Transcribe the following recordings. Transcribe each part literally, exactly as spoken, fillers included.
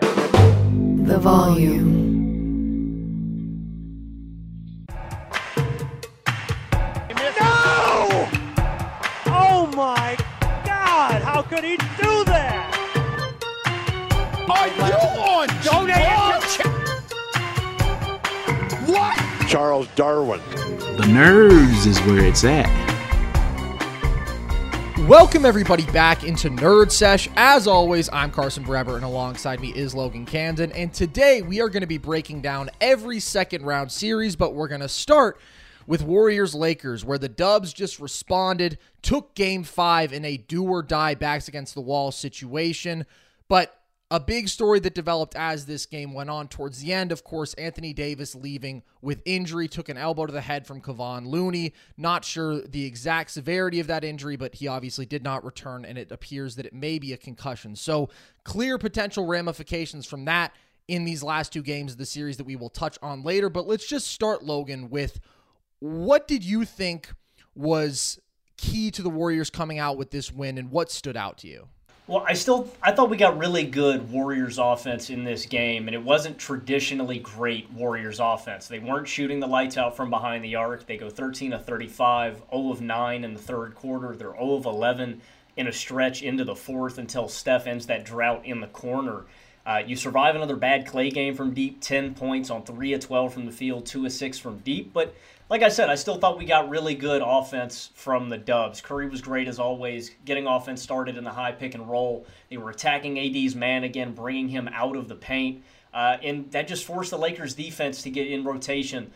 The volume. No! Oh my God! How could he do that? Are you on? Don't answer. What? Charles Darwin. The nerds is where it's at. Welcome, everybody, back into Nerd Sesh. As always, I'm Carson Breber, and alongside me is Logan Camden. And today, we are going to be breaking down every second-round series, but we're going to start with Warriors-Lakers, where the Dubs just responded, took Game five in a do-or-die backs-against-the-wall situation. But a big story that developed as this game went on towards the end, of course, Anthony Davis leaving with injury, took an elbow to the head from Kevon Looney. Not sure the exact severity of that injury, but he obviously did not return, and it appears that it may be a concussion. So clear potential ramifications from that in these last two games of the series that we will touch on later. But let's just start, Logan, with what did you think was key to the Warriors coming out with this win, and what stood out to you? Well, I still I thought we got really good Warriors offense in this game, and it wasn't traditionally great Warriors offense. They weren't shooting the lights out from behind the arc. They go thirteen of thirty-five, zero of nine in the third quarter. They're zero of eleven in a stretch into the fourth until Steph ends that drought in the corner. Uh, you survive another bad Clay game from deep, ten points on three of twelve from the field, two of six from deep. But like I said, I still thought we got really good offense from the Dubs. Curry was great as always, getting offense started in the high pick and roll. They were attacking A D's man again, bringing him out of the paint. Uh, and that just forced the Lakers defense to get in rotation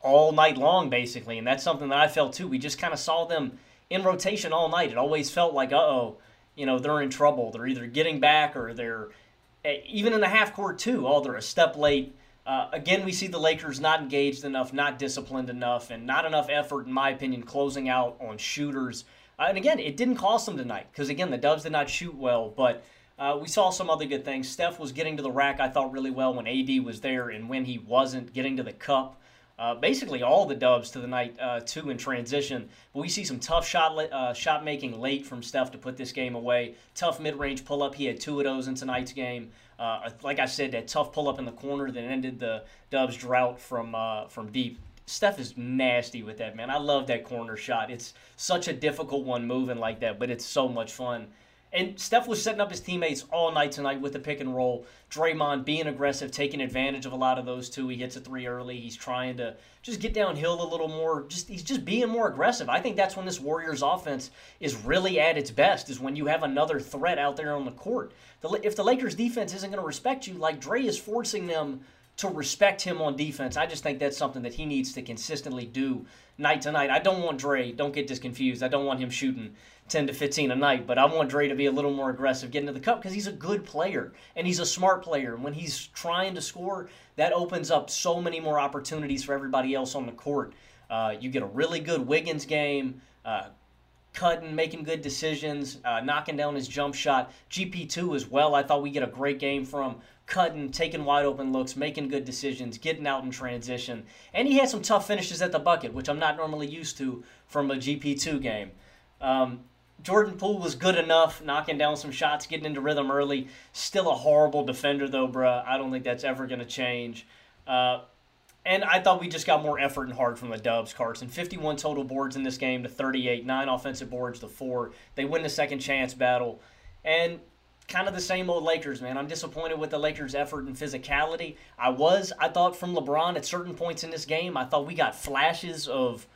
all night long, basically. And that's something that I felt too. We just kind of saw them in rotation all night. It always felt like, uh-oh, you know, they're in trouble. They're either getting back or they're... Even in the half court, too, oh, they're a step late. Uh, again, we see the Lakers not engaged enough, not disciplined enough, and not enough effort, in my opinion, closing out on shooters. Uh, and again, it didn't cost them tonight because, again, the Dubs did not shoot well, but uh, we saw some other good things. Steph was getting to the rack, I thought, really well when A D was there and when he wasn't, getting to the cup. Uh, basically all the Dubs to the night, uh, too, in transition. But we see some tough shot uh, shot making late from Steph to put this game away. Tough mid-range pull-up. He had two of those in tonight's game. Uh, like I said, that tough pull-up in the corner that ended the Dubs' drought from uh, from deep. Steph is nasty with that, man. I love that corner shot. It's such a difficult one moving like that, but it's so much fun. And Steph was setting up his teammates all night tonight with the pick and roll. Draymond being aggressive, taking advantage of a lot of those two. He hits a three early. He's trying to just get downhill a little more. Just he's just being more aggressive. I think that's when this Warriors offense is really at its best, is when you have another threat out there on the court. The, if the Lakers defense isn't going to respect you, like Dre is forcing them to respect him on defense, I just think that's something that he needs to consistently do night to night. I don't want Dre, don't get this confused, I don't want him shooting ten to fifteen a night, but I want Dre to be a little more aggressive, getting to the cup, because he's a good player, and he's a smart player. And when he's trying to score, that opens up so many more opportunities for everybody else on the court. Uh, you get a really good Wiggins game, uh, cutting, making good decisions, uh, knocking down his jump shot. G P two as well, I thought we get a great game from cutting, taking wide open looks, making good decisions, getting out in transition. And he had some tough finishes at the bucket, which I'm not normally used to from a G P two game. Um, Jordan Poole was good enough, knocking down some shots, getting into rhythm early. Still a horrible defender, though, bruh. I don't think that's ever going to change. Uh, and I thought we just got more effort and hard from the Dubs, Carson. fifty-one total boards in this game to thirty-eight. Nine offensive boards to four. They win the second chance battle. And kind of the same old Lakers, man. I'm disappointed with the Lakers' effort and physicality. I was, I thought, from LeBron at certain points in this game. I thought we got flashes of...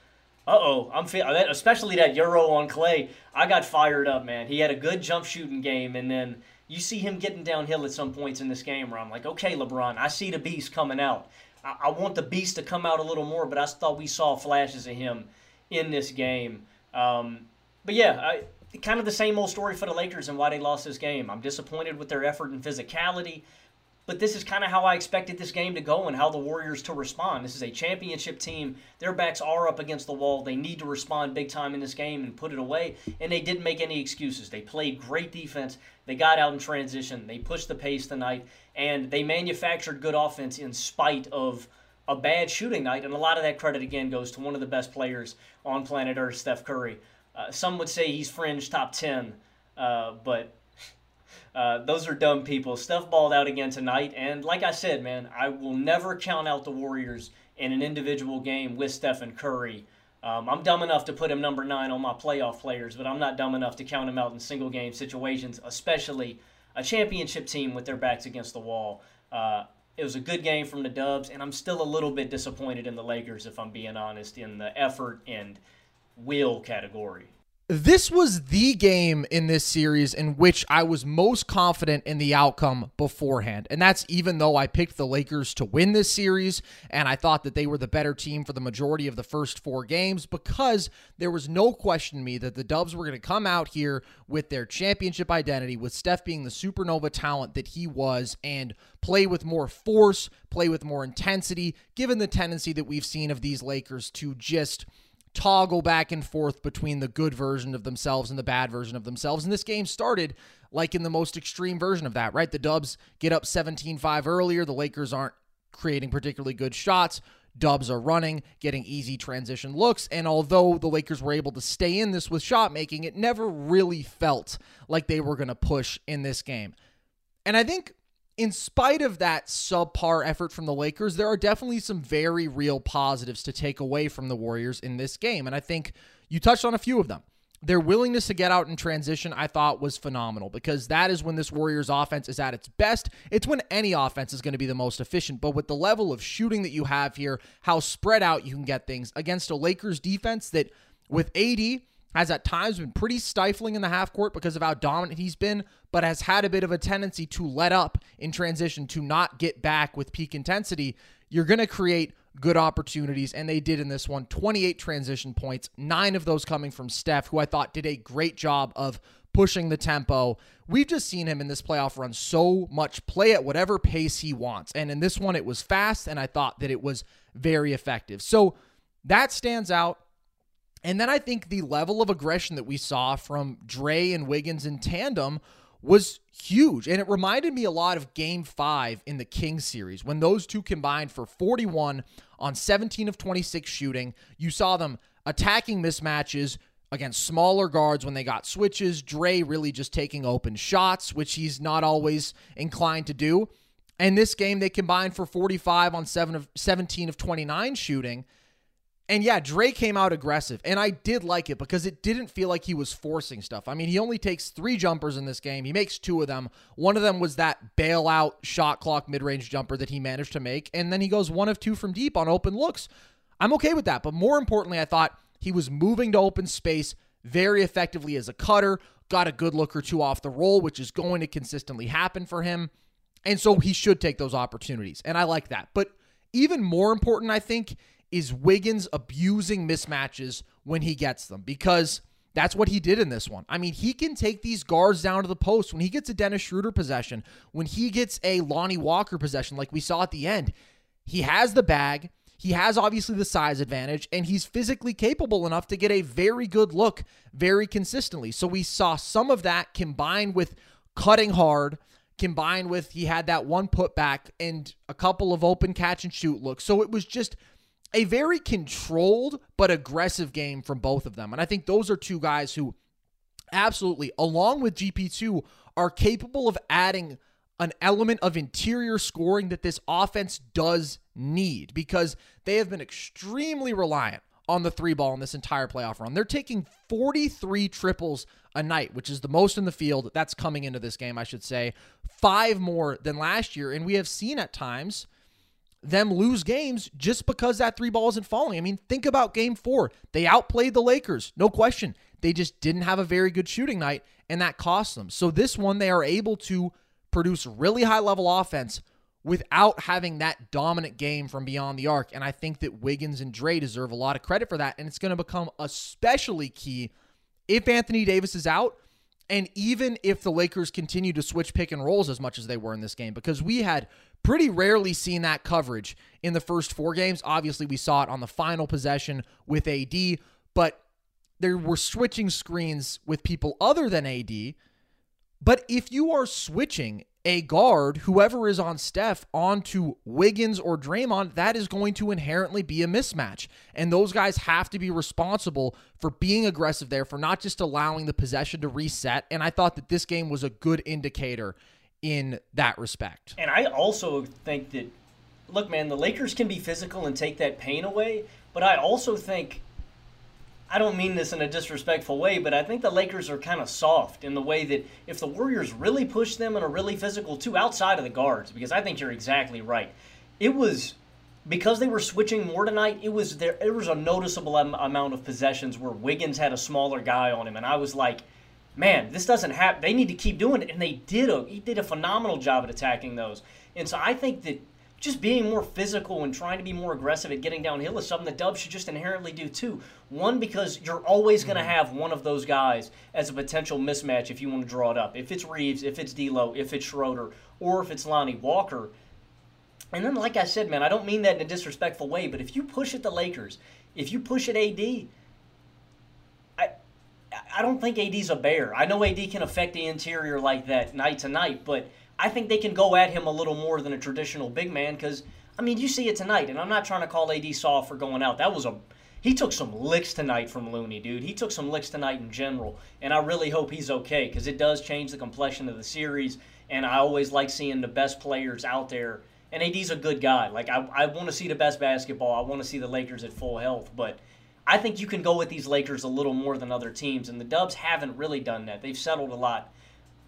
Uh-oh, I'm feel especially that Euro on Clay. I got fired up, man. He had a good jump shooting game, and then you see him getting downhill at some points in this game where I'm like, okay, LeBron, I see the beast coming out. I, I want the beast to come out a little more, but I thought we saw flashes of him in this game. Um, but, yeah, I, kind of the same old story for the Lakers and why they lost this game. I'm disappointed with their effort and physicality, but this is kind of how I expected this game to go and how the Warriors to respond. This is a championship team. Their backs are up against the wall. They need to respond big time in this game and put it away, and they didn't make any excuses. They played great defense. They got out in transition. They pushed the pace tonight, and they manufactured good offense in spite of a bad shooting night, and a lot of that credit, again, goes to one of the best players on planet Earth, Steph Curry. Uh, some would say he's fringe top ten, uh, but... Uh, those are dumb people. Steph balled out again tonight, and like I said, man, I will never count out the Warriors in an individual game with Steph and Curry. Um, I'm dumb enough to put him number nine on my playoff players, but I'm not dumb enough to count him out in single-game situations, especially a championship team with their backs against the wall. Uh, it was a good game from the Dubs, and I'm still a little bit disappointed in the Lakers, if I'm being honest, in the effort and will category. This was the game in this series in which I was most confident in the outcome beforehand. And that's even though I picked the Lakers to win this series, and I thought that they were the better team for the majority of the first four games, because there was no question to me that the Dubs were going to come out here with their championship identity, with Steph being the supernova talent that he was, and play with more force, play with more intensity, given the tendency that we've seen of these Lakers to just toggle back and forth between the good version of themselves and the bad version of themselves. And this game started like in the most extreme version of that, right? The Dubs get up seventeen five earlier. The Lakers aren't creating particularly good shots. Dubs are running, getting easy transition looks, and although the Lakers were able to stay in this with shot making, it never really felt like they were going to push in this game. And I think in spite of that subpar effort from the Lakers, there are definitely some very real positives to take away from the Warriors in this game, and I think you touched on a few of them. Their willingness to get out in transition, I thought, was phenomenal, because that is when this Warriors offense is at its best. It's when any offense is going to be the most efficient, but with the level of shooting that you have here, how spread out you can get things against a Lakers defense that, with A D, has at times been pretty stifling in the half court because of how dominant he's been, but has had a bit of a tendency to let up in transition, to not get back with peak intensity. You're going to create good opportunities, and they did in this one. twenty-eight transition points, nine of those coming from Steph, who I thought did a great job of pushing the tempo. We've just seen him in this playoff run so much play at whatever pace he wants, and in this one it was fast, and I thought that it was very effective. So that stands out. And then I think the level of aggression that we saw from Dre and Wiggins in tandem was huge. And it reminded me a lot of game five in the Kings series, when those two combined for forty-one on seventeen of twenty-six shooting. You saw them attacking mismatches against smaller guards when they got switches. Dre really just taking open shots, which he's not always inclined to do. And this game, they combined for forty-five on seventeen of twenty-nine shooting. And yeah, Dre came out aggressive, and I did like it because it didn't feel like he was forcing stuff. I mean, he only takes three jumpers in this game. He makes two of them. One of them was that bailout shot clock mid-range jumper that he managed to make, and then he goes one of two from deep on open looks. I'm okay with that, but more importantly, I thought he was moving to open space very effectively as a cutter, got a good look or two off the roll, which is going to consistently happen for him, and so he should take those opportunities, and I like that. But even more important, I think, is Wiggins abusing mismatches when he gets them, because that's what he did in this one. I mean, he can take these guards down to the post. When he gets a Dennis Schroeder possession, when he gets a Lonnie Walker possession like we saw at the end, he has the bag, he has obviously the size advantage, and he's physically capable enough to get a very good look very consistently. So we saw some of that combined with cutting hard, combined with he had that one putback and a couple of open catch and shoot looks. So it was just a very controlled but aggressive game from both of them. And I think those are two guys who absolutely, along with G P two, are capable of adding an element of interior scoring that this offense does need, because they have been extremely reliant on the three ball in this entire playoff run. They're taking forty-three triples a night, which is the most in the field. That's coming into this game, I should say. Five more than last year. And we have seen at times them lose games just because that three ball isn't falling. I mean, think about game four. They outplayed the Lakers, no question. They just didn't have a very good shooting night, and that cost them. So this one, they are able to produce really high-level offense without having that dominant game from beyond the arc. And I think that Wiggins and Dre deserve a lot of credit for that, and it's going to become especially key if Anthony Davis is out, and even if the Lakers continue to switch pick and rolls as much as they were in this game, because we had pretty rarely seen that coverage in the first four games. Obviously, we saw it on the final possession with A D, but they were switching screens with people other than A D. But if you are switching a guard, whoever is on Steph, onto Wiggins or Draymond, that is going to inherently be a mismatch. And those guys have to be responsible for being aggressive there, for not just allowing the possession to reset. And I thought that this game was a good indicator in that respect. And I also think that, look, man, the Lakers can be physical and take that pain away. But I also think, I don't mean this in a disrespectful way, but I think the Lakers are kind of soft in the way that if the Warriors really push them and are really physical too outside of the guards, because I think you're exactly right. It was, because they were switching more tonight, it was there, it was a noticeable am- amount of possessions where Wiggins had a smaller guy on him, and I was like, man, this doesn't happen. They need to keep doing it, and they did a, he did a phenomenal job at attacking those. And so I think that just being more physical and trying to be more aggressive at getting downhill is something the Dubs should just inherently do too. One, because you're always going to have one of those guys as a potential mismatch if you want to draw it up. If it's Reeves, if it's D'Lo, if it's Schroeder, or if it's Lonnie Walker. And then, like I said, man, I don't mean that in a disrespectful way, but if you push at the Lakers, if you push at A D, I, I don't think A D's a bear. I know A D can affect the interior like that night to night, but I think they can go at him a little more than a traditional big man, because, I mean, you see it tonight, and I'm not trying to call A D soft for going out. That was a he took some licks tonight from Looney, dude. He took some licks tonight in general, and I really hope he's okay, because it does change the complexion of the series, and I always like seeing the best players out there, and A D's a good guy. Like, I, I want to see the best basketball. I want to see the Lakers at full health, but I think you can go with these Lakers a little more than other teams, and the Dubs haven't really done that. They've settled a lot.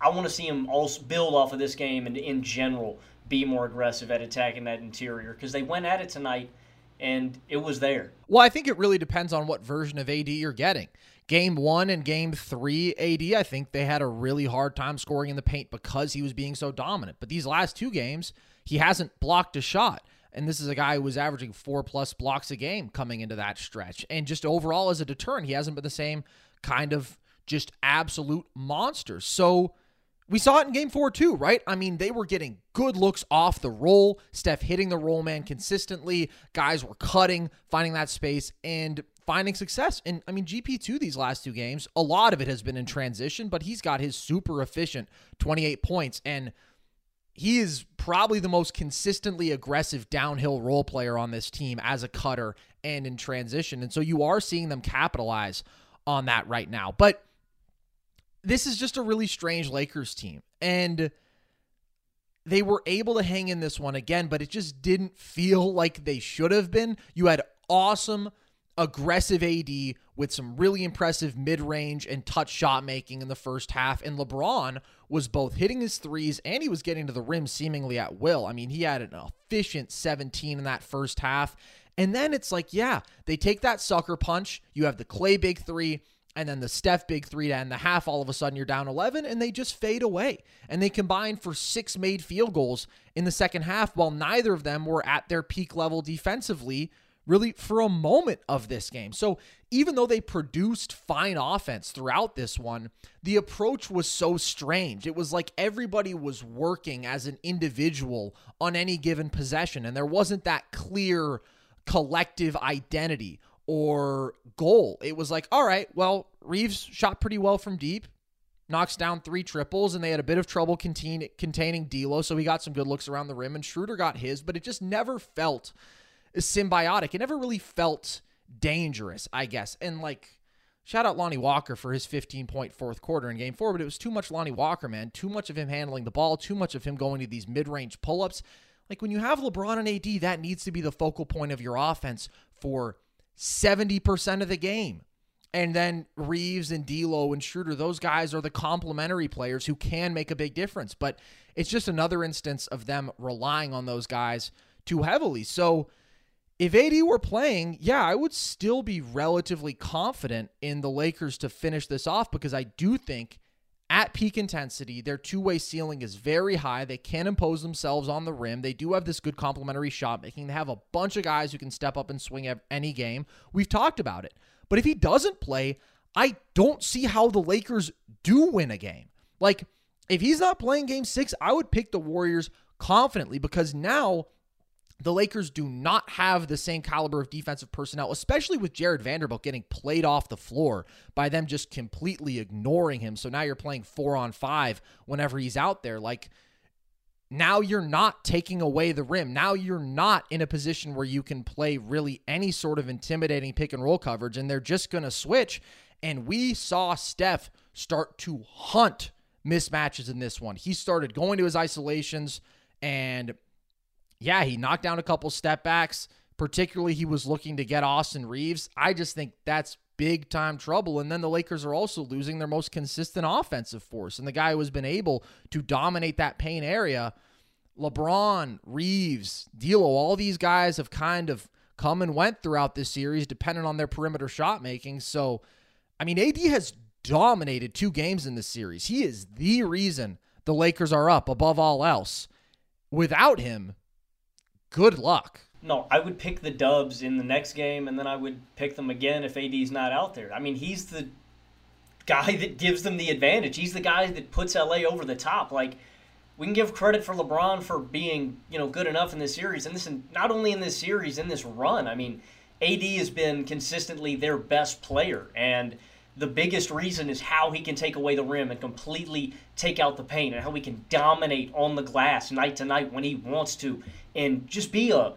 I want to see him also build off of this game and, in general, be more aggressive at attacking that interior, because they went at it tonight, and it was there. Well, I think it really depends on what version of A D you're getting. Game one and game three A D, I think they had a really hard time scoring in the paint because he was being so dominant. But these last two games, he hasn't blocked a shot. And this is a guy who was averaging four-plus blocks a game coming into that stretch. And just overall, as a deterrent, he hasn't been the same kind of just absolute monster. So we saw it in game four too, right? I mean, they were getting good looks off the roll. Steph hitting the roll man consistently. Guys were cutting, finding that space, and finding success. And I mean, G P two these last two games, a lot of it has been in transition, but he's got his super efficient twenty-eight points. And he is probably the most consistently aggressive downhill role player on this team as a cutter and in transition. And so you are seeing them capitalize on that right now. But this is just a really strange Lakers team, and they were able to hang in this one again, but it just didn't feel like they should have been. You had awesome, aggressive A D with some really impressive mid-range and touch shot making in the first half, and LeBron was both hitting his threes and he was getting to the rim seemingly at will. I mean, he had an efficient seventeen in that first half, and then it's like, yeah, they take that sucker punch. You have the Clay big three, and then the Steph big three to end the half. All of a sudden you're down eleven, and they just fade away. And they combined for six made field goals in the second half, while neither of them were at their peak level defensively, really, for a moment of this game. So even though they produced fine offense throughout this one, the approach was so strange. It was like everybody was working as an individual on any given possession, and there wasn't that clear collective identity or goal. It was like, all right, well, Reeves shot pretty well from deep, knocks down three triples, and they had a bit of trouble contain- containing D'Lo, so he got some good looks around the rim, and Schroeder got his, but it just never felt symbiotic. It never really felt dangerous, I guess. And like, Shout out Lonnie Walker for his fifteen-point fourth quarter in game four, but it was too much Lonnie Walker, man. Too much of him handling the ball, too much of him going to these mid-range pull-ups. Like, when you have LeBron and A D, that needs to be the focal point of your offense for seventy percent of the game. And then Reeves and D'Lo and Schroeder, those guys are the complementary players who can make a big difference. But it's just another instance of them relying on those guys too heavily. So if A D were playing, yeah, I would still be relatively confident in the Lakers to finish this off, because I do think at peak intensity, their two-way ceiling is very high. They can impose themselves on the rim. They do have this good complementary shot making. They have a bunch of guys who can step up and swing at any game. We've talked about it. But if he doesn't play, I don't see how the Lakers do win a game. Like, if he's not playing game six, I would pick the Warriors confidently, because now the Lakers do not have the same caliber of defensive personnel, especially with Jared Vanderbilt getting played off the floor by them just completely ignoring him. So now you're playing four on five whenever he's out there. Like, now you're not taking away the rim. Now you're not in a position where you can play really any sort of intimidating pick and roll coverage, and they're just going to switch. And we saw Steph start to hunt mismatches in this one. He started going to his isolations, and yeah, he knocked down a couple step backs. Particularly, he was looking to get Austin Reeves. I just think that's big time trouble. And then the Lakers are also losing their most consistent offensive force, and the guy who has been able to dominate that paint area. LeBron, Reeves, D'Lo, all these guys have kind of come and went throughout this series, dependent on their perimeter shot making. So, I mean, A D has dominated two games in this series. He is the reason the Lakers are up above all else. Without him, good luck. No, I would pick the Dubs in the next game, and then I would pick them again if A D's not out there. I mean, he's the guy that gives them the advantage. He's the guy that puts L A over the top. Like, we can give credit for LeBron for being, you know, good enough in this series, and this, not only in this series, in this run. I mean, A D has been consistently their best player, and the biggest reason is how he can take away the rim and completely take out the paint, and how he can dominate on the glass night to night when he wants to, and just be a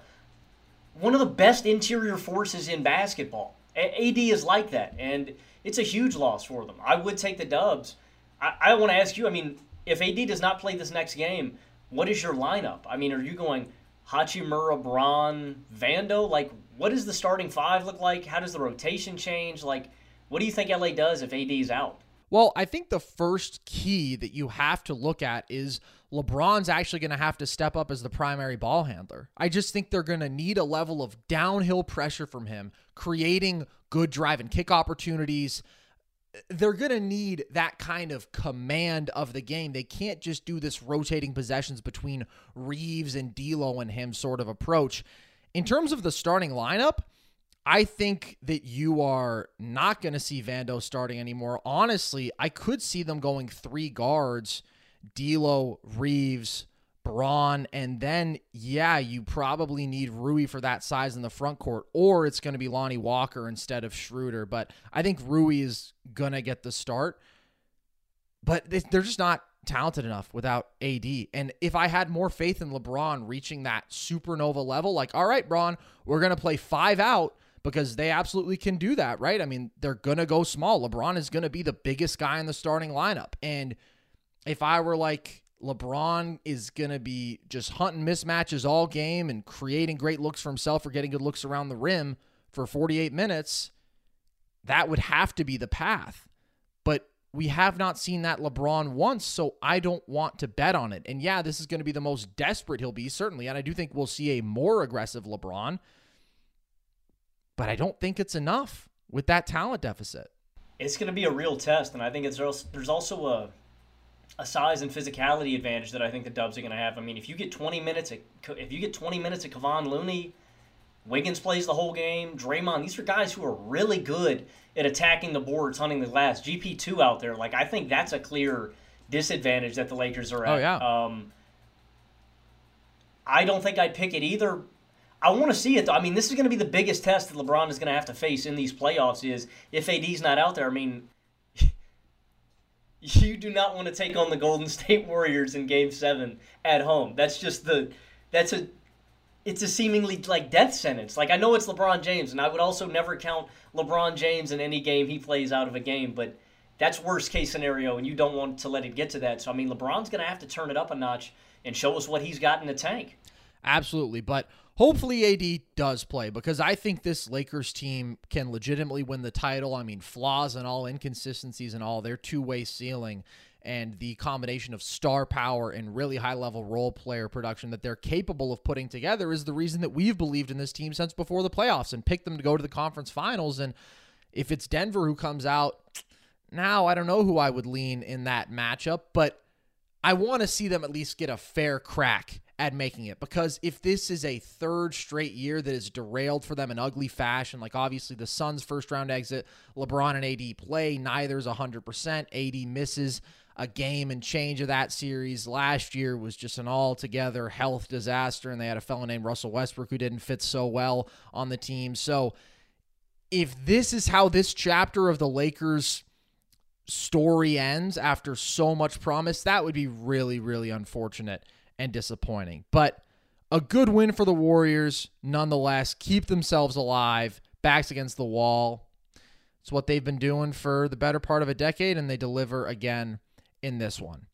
one of the best interior forces in basketball. A D is like that, and it's a huge loss for them. I would take the Dubs. I, I want to ask you, I mean, if A D does not play this next game, what is your lineup? I mean, are you going Hachimura, Braun, Vando? Like, what does the starting five look like? How does the rotation change? Like, what do you think L A does if A D is out? Well, I think the first key that you have to look at is LeBron's actually going to have to step up as the primary ball handler. I just think they're going to need a level of downhill pressure from him, creating good drive and kick opportunities. They're going to need that kind of command of the game. They can't just do this rotating possessions between Reeves and D'Lo and him sort of approach. In terms of the starting lineup, I think that you are not going to see Vando starting anymore. Honestly, I could see them going three guards, D'Lo, Reeves, Braun, and then, yeah, you probably need Rui for that size in the front court, or it's going to be Lonnie Walker instead of Schroeder. But I think Rui is going to get the start. But they're just not talented enough without A D. And if I had more faith in LeBron reaching that supernova level, like, all right, Braun, we're going to play five out, because they absolutely can do that, right? I mean, they're going to go small. LeBron is going to be the biggest guy in the starting lineup. And if I were like, LeBron is going to be just hunting mismatches all game and creating great looks for himself or getting good looks around the rim for forty-eight minutes, that would have to be the path. But we have not seen that LeBron once, so I don't want to bet on it. And yeah, this is going to be the most desperate he'll be, certainly. And I do think we'll see a more aggressive LeBron, but I don't think it's enough with that talent deficit. It's going to be a real test, and I think it's there's also a, a size and physicality advantage that I think the Dubs are going to have. I mean, if you get twenty minutes, of, if you get twenty minutes of Kevon Looney, Wiggins plays the whole game, Draymond, these are guys who are really good at attacking the boards, hunting the glass. G P two out there, like, I think that's a clear disadvantage that the Lakers are at. Oh, yeah. Um, I don't think I'd pick it either. I want to see it, though. I mean, this is going to be the biggest test that LeBron is going to have to face in these playoffs, is if A D's not out there. I mean, you do not want to take on the Golden State Warriors in Game seven at home. That's just the – that's a it's a seemingly like death sentence. Like, I know it's LeBron James, and I would also never count LeBron James in any game he plays out of a game, but that's worst case scenario, and you don't want to let it get to that. So, I mean, LeBron's going to have to turn it up a notch and show us what he's got in the tank. Absolutely, but hopefully A D does play, because I think this Lakers team can legitimately win the title. I mean, flaws and all, inconsistencies and all, their two-way ceiling and the combination of star power and really high-level role player production that they're capable of putting together is the reason that we've believed in this team since before the playoffs and picked them to go to the conference finals. And if it's Denver who comes out, now I don't know who I would lean in that matchup, but I want to see them at least get a fair crack at making it, because if this is a third straight year that is derailed for them in ugly fashion, like obviously the Suns' first round exit, LeBron and A D play, neither's one hundred percent. A D misses a game and change of that series. Last year was just an altogether health disaster, and they had a fellow named Russell Westbrook who didn't fit so well on the team. So if this is how this chapter of the Lakers story ends after so much promise, that would be really, really unfortunate and disappointing. But a good win for the Warriors nonetheless. Keep themselves alive, backs against the wall. It's what they've been doing for the better part of a decade, and they deliver again in this one.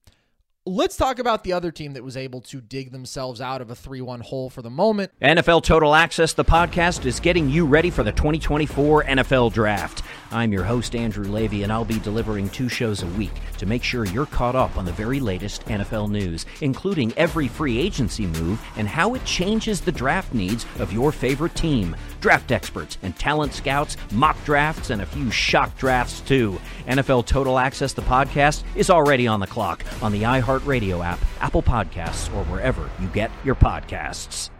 Let's talk about the other team that was able to dig themselves out of a three one hole for the moment. N F L Total Access, the podcast, is getting you ready for the twenty twenty-four N F L Draft. I'm your host, Andrew Levy, and I'll be delivering two shows a week to make sure you're caught up on the very latest N F L news, including every free agency move and how it changes the draft needs of your favorite team. Draft experts and talent scouts, mock drafts, and a few shock drafts, too. N F L Total Access, the podcast, is already on the clock on the iHeartRadio app, Apple Podcasts, or wherever you get your podcasts.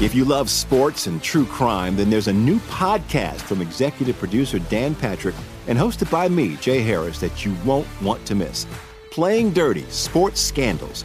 If you love sports and true crime, then there's a new podcast from executive producer Dan Patrick and hosted by me, Jay Harris, that you won't want to miss. Playing Dirty: Sports Scandals.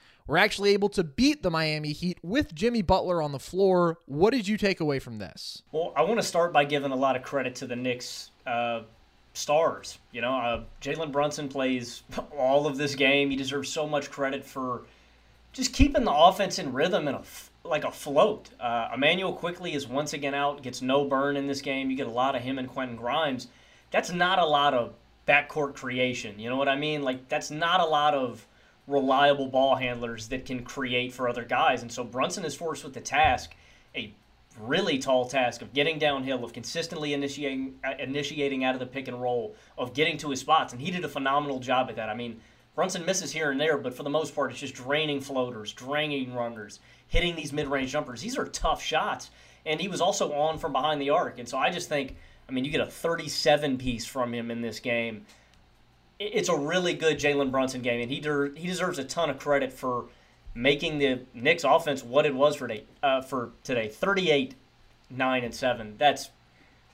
were actually able to beat the Miami Heat with Jimmy Butler on the floor. What did you take away from this? Well, I want to start by giving a lot of credit to the Knicks uh, stars. You know, uh, Jalen Brunson plays all of this game. He deserves so much credit for just keeping the offense in rhythm and a like a float. Uh, Immanuel Quickley is once again out, gets no burn in this game. You get a lot of him and Quentin Grimes. That's not a lot of backcourt creation. You know what I mean? Like, that's not a lot of reliable ball handlers that can create for other guys. And so Brunson is forced with the task, a really tall task of getting downhill, of consistently initiating, initiating out of the pick and roll, of getting to his spots. And he did a phenomenal job at that. I mean, Brunson misses here and there, but for the most part, it's just draining floaters, draining runners, hitting these mid-range jumpers. These are tough shots, and he was also on from behind the arc. And so I just think, I mean, you get a thirty-seven piece from him in this game. It's a really good Jalen Brunson game, and he de- he deserves a ton of credit for making the Knicks offense what it was for today. Uh, for today, thirty-eight, nine, and seven. That's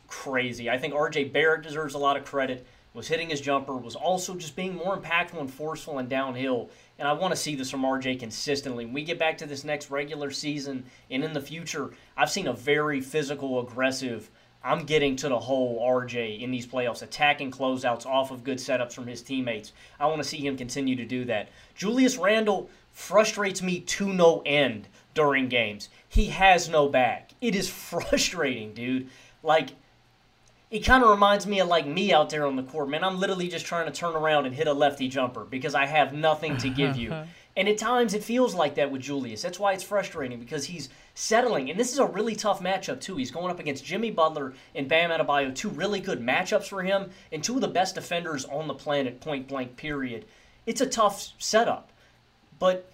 crazy. I think R J. Barrett deserves a lot of credit. Was hitting his jumper, was also just being more impactful and forceful and downhill. And I want to see this from R J consistently. When we get back to this next regular season and in the future, I've seen a very physical, aggressive I'm getting to the hole, R J, in these playoffs, attacking closeouts off of good setups from his teammates. I want to see him continue to do that. Julius Randle frustrates me to no end during games. He has no back. It is frustrating, dude. Like, it kind of reminds me of, like, me out there on the court. Man, I'm literally just trying to turn around and hit a lefty jumper because I have nothing to give you. And at times it feels like that with Julius. That's why it's frustrating, because he's settling. And this is a really tough matchup, too. He's going up against Jimmy Butler and Bam Adebayo, two really good matchups for him, and two of the best defenders on the planet, point blank, period. It's a tough setup. But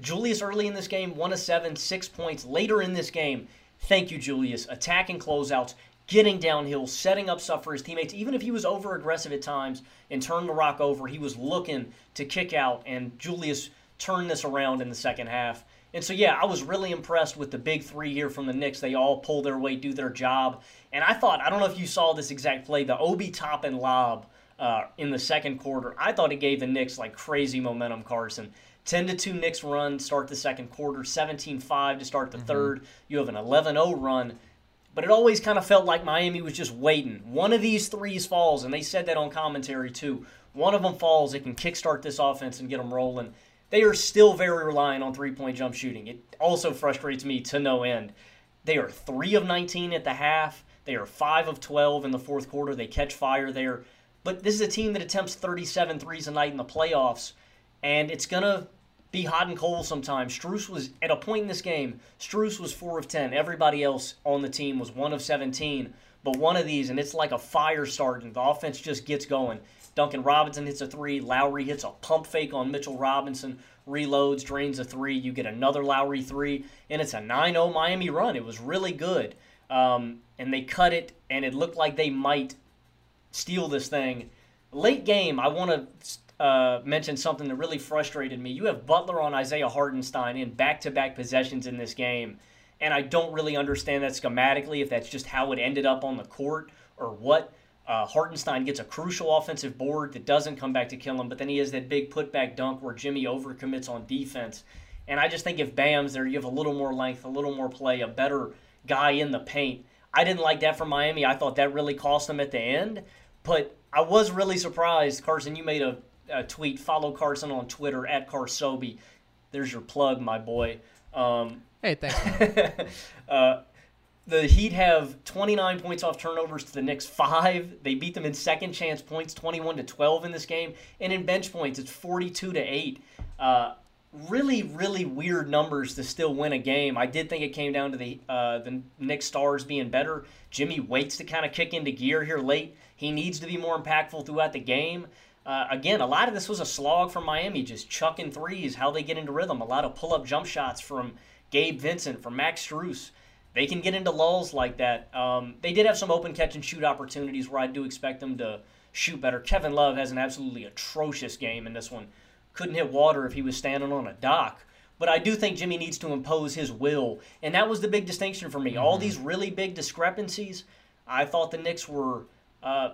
Julius early in this game, one of seven, six points. Later in this game, thank you, Julius. Attacking closeouts, getting downhill, setting up stuff for his teammates. Even if he was over-aggressive at times and turned the rock over, he was looking to kick out, and Julius turned this around in the second half. And so, yeah, I was really impressed with the big three here from the Knicks. They all pull their weight, do their job. And I thought, I don't know if you saw this exact play, the Obi Toppin lob uh, in the second quarter. I thought it gave the Knicks, like, crazy momentum, Carson. ten to two Knicks run, start the second quarter, seventeen five to start the mm-hmm. third. You have an eleven oh run. But it always kind of felt like Miami was just waiting. One of these threes falls, and they said that on commentary too. One of them falls, it can kickstart this offense and get them rolling. They are still very reliant on three-point jump shooting. It also frustrates me to no end. They are three of nineteen at the half. They are five of twelve in the fourth quarter. They catch fire there. But this is a team that attempts thirty-seven threes a night in the playoffs, and it's going to be hot and cold sometimes. Strus was, at a point in this game, Strus was four of ten. Everybody else on the team was one of seventeen. But one of these, and it's like a fire starting. The offense just gets going. Duncan Robinson hits a three. Lowry hits a pump fake on Mitchell Robinson. Reloads, drains a three. You get another Lowry three. And it's a nine oh Miami run. It was really good. Um, and they cut it, and it looked like they might steal this thing. Late game, I want to... Uh, mentioned something that really frustrated me. You have Butler on Isaiah Hartenstein in back-to-back possessions in this game, and I don't really understand that schematically, if that's just how it ended up on the court or what. Uh, Hartenstein gets a crucial offensive board that doesn't come back to kill him, but then he has that big putback dunk where Jimmy overcommits on defense. And I just think if Bam's there, you have a little more length, a little more play, a better guy in the paint. I didn't like that for Miami. I thought that really cost them at the end, but I was really surprised. Carson, you made a Uh, tweet. Follow Carson on Twitter at Carsobi. There's your plug, my boy. Um, hey, thanks. uh, the Heat have twenty-nine points off turnovers to the Knicks five. They beat them in second chance points, twenty-one to twelve in this game, and in bench points, it's forty-two to eight. Uh, really, really weird numbers to still win a game. I did think it came down to the uh, the Knicks stars being better. Jimmy waits to kind of kick into gear here late. He needs to be more impactful throughout the game. Uh, again, a lot of this was a slog from Miami, just chucking threes, how they get into rhythm. A lot of pull-up jump shots from Gabe Vincent, from Max Strus. They can get into lulls like that. Um, they did have some open catch-and-shoot opportunities where I do expect them to shoot better. Kevin Love has an absolutely atrocious game in this one. Couldn't hit water if he was standing on a dock. But I do think Jimmy needs to impose his will, and that was the big distinction for me. Mm-hmm. All these really big discrepancies, I thought the Knicks were... Uh,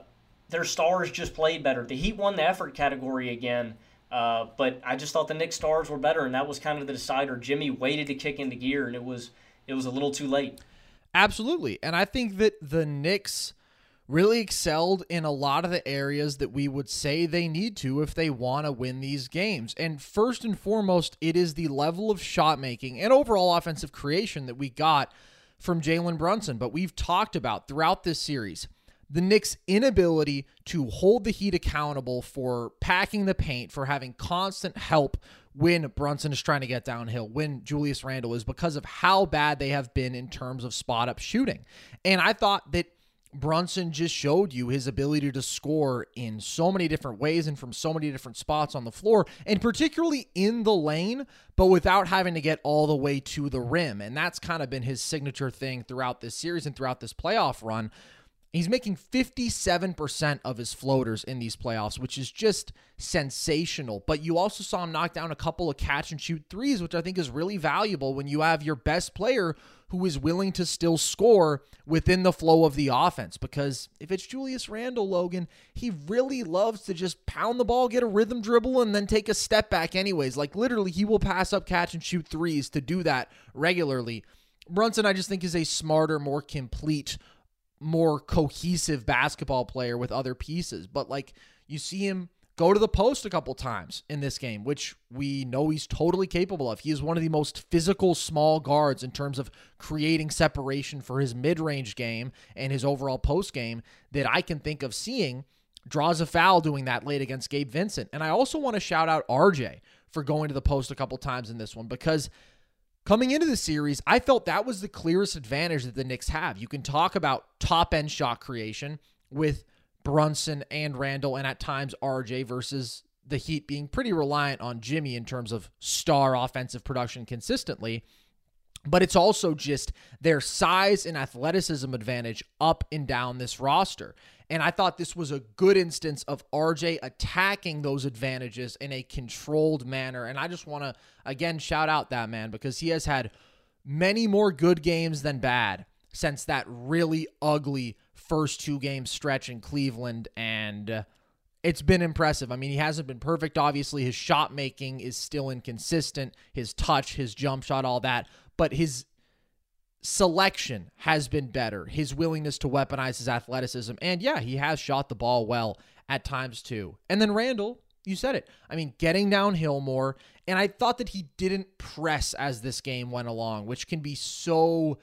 Their stars just played better. The Heat won the effort category again, uh, but I just thought the Knicks stars were better, and that was kind of the decider. Jimmy waited to kick into gear, and it was it was a little too late. Absolutely, and I think that the Knicks really excelled in a lot of the areas that we would say they need to if they want to win these games. And first and foremost, it is the level of shot making and overall offensive creation that we got from Jalen Brunson, but we've talked about throughout this series. The Knicks' inability to hold the Heat accountable for packing the paint, for having constant help when Brunson is trying to get downhill, when Julius Randle is, because of how bad they have been in terms of spot-up shooting. And I thought that Brunson just showed you his ability to score in so many different ways and from so many different spots on the floor, and particularly in the lane, but without having to get all the way to the rim. And that's kind of been his signature thing throughout this series and throughout this playoff run. He's making fifty-seven percent of his floaters in these playoffs, which is just sensational. But you also saw him knock down a couple of catch-and-shoot threes, which I think is really valuable when you have your best player who is willing to still score within the flow of the offense. Because if it's Julius Randle, Logan, he really loves to just pound the ball, get a rhythm dribble, and then take a step back anyways. Like, literally, he will pass up catch-and-shoot threes to do that regularly. Brunson, I just think, is a smarter, more complete more cohesive basketball player with other pieces. But, like, you see him go to the post a couple times in this game, which we know he's totally capable of. He is one of the most physical small guards in terms of creating separation for his mid-range game and his overall post game that I can think of seeing. Draws a foul doing that late against Gabe Vincent. And I also want to shout out R J for going to the post a couple times in this one, because coming into the series, I felt that was the clearest advantage that the Knicks have. You can talk about top-end shot creation with Brunson and Randle, and at times R J, versus the Heat being pretty reliant on Jimmy in terms of star offensive production consistently. But it's also just their size and athleticism advantage up and down this roster. And I thought this was a good instance of R J attacking those advantages in a controlled manner. And I just want to, again, shout out that man, because he has had many more good games than bad since that really ugly first two-game stretch in Cleveland, and uh, it's been impressive. I mean, he hasn't been perfect, obviously. His shot-making is still inconsistent, his touch, his jump shot, all that, but his selection has been better, his willingness to weaponize his athleticism, and yeah, he has shot the ball well at times too. And then Randle, you said it. I mean, getting downhill more, and I thought that he didn't press as this game went along, which can be so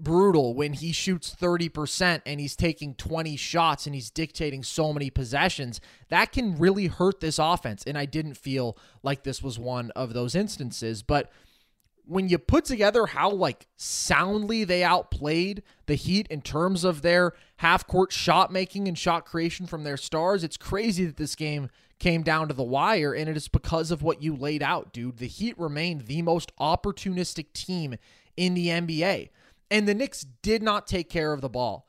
brutal when he shoots thirty percent and he's taking twenty shots and he's dictating so many possessions. That can really hurt this offense, and I didn't feel like this was one of those instances. But when you put together how like soundly they outplayed the Heat in terms of their half-court shot making and shot creation from their stars, it's crazy that this game came down to the wire, and it is because of what you laid out, dude. The Heat remained the most opportunistic team in the N B A. And the Knicks did not take care of the ball.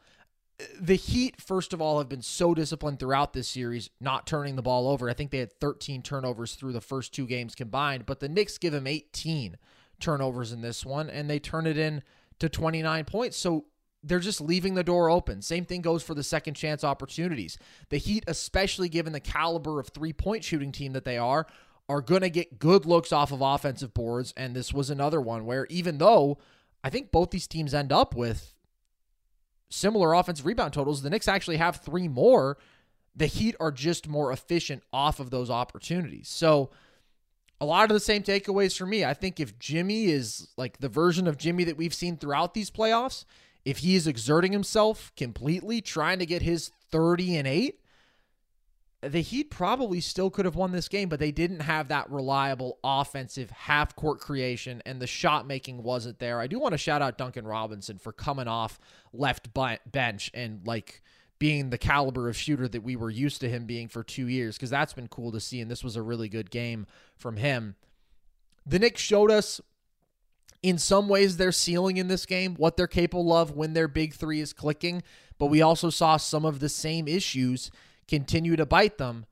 The Heat, first of all, have been so disciplined throughout this series, not turning the ball over. I think they had thirteen turnovers through the first two games combined, but the Knicks give them eighteen turnovers in this one, and they turn it in to twenty-nine points. So they're just leaving the door open. Same thing goes for the second chance opportunities. The Heat, especially given the caliber of three-point shooting team that they are, are going to get good looks off of offensive boards, and this was another one where, even though I think both these teams end up with similar offensive rebound totals, the Knicks actually have three more. The Heat are just more efficient off of those opportunities. So a lot of the same takeaways for me. I think if Jimmy is like the version of Jimmy that we've seen throughout these playoffs, if he is exerting himself completely, trying to get his thirty and eight, the Heat probably still could have won this game, but they didn't have that reliable offensive half-court creation, and the shot-making wasn't there. I do want to shout out Duncan Robinson for coming off left bench and like being the caliber of shooter that we were used to him being for two years, because that's been cool to see, and this was a really good game from him. The Knicks showed us in some ways their ceiling in this game, what they're capable of when their big three is clicking, but we also saw some of the same issues continue to bite them.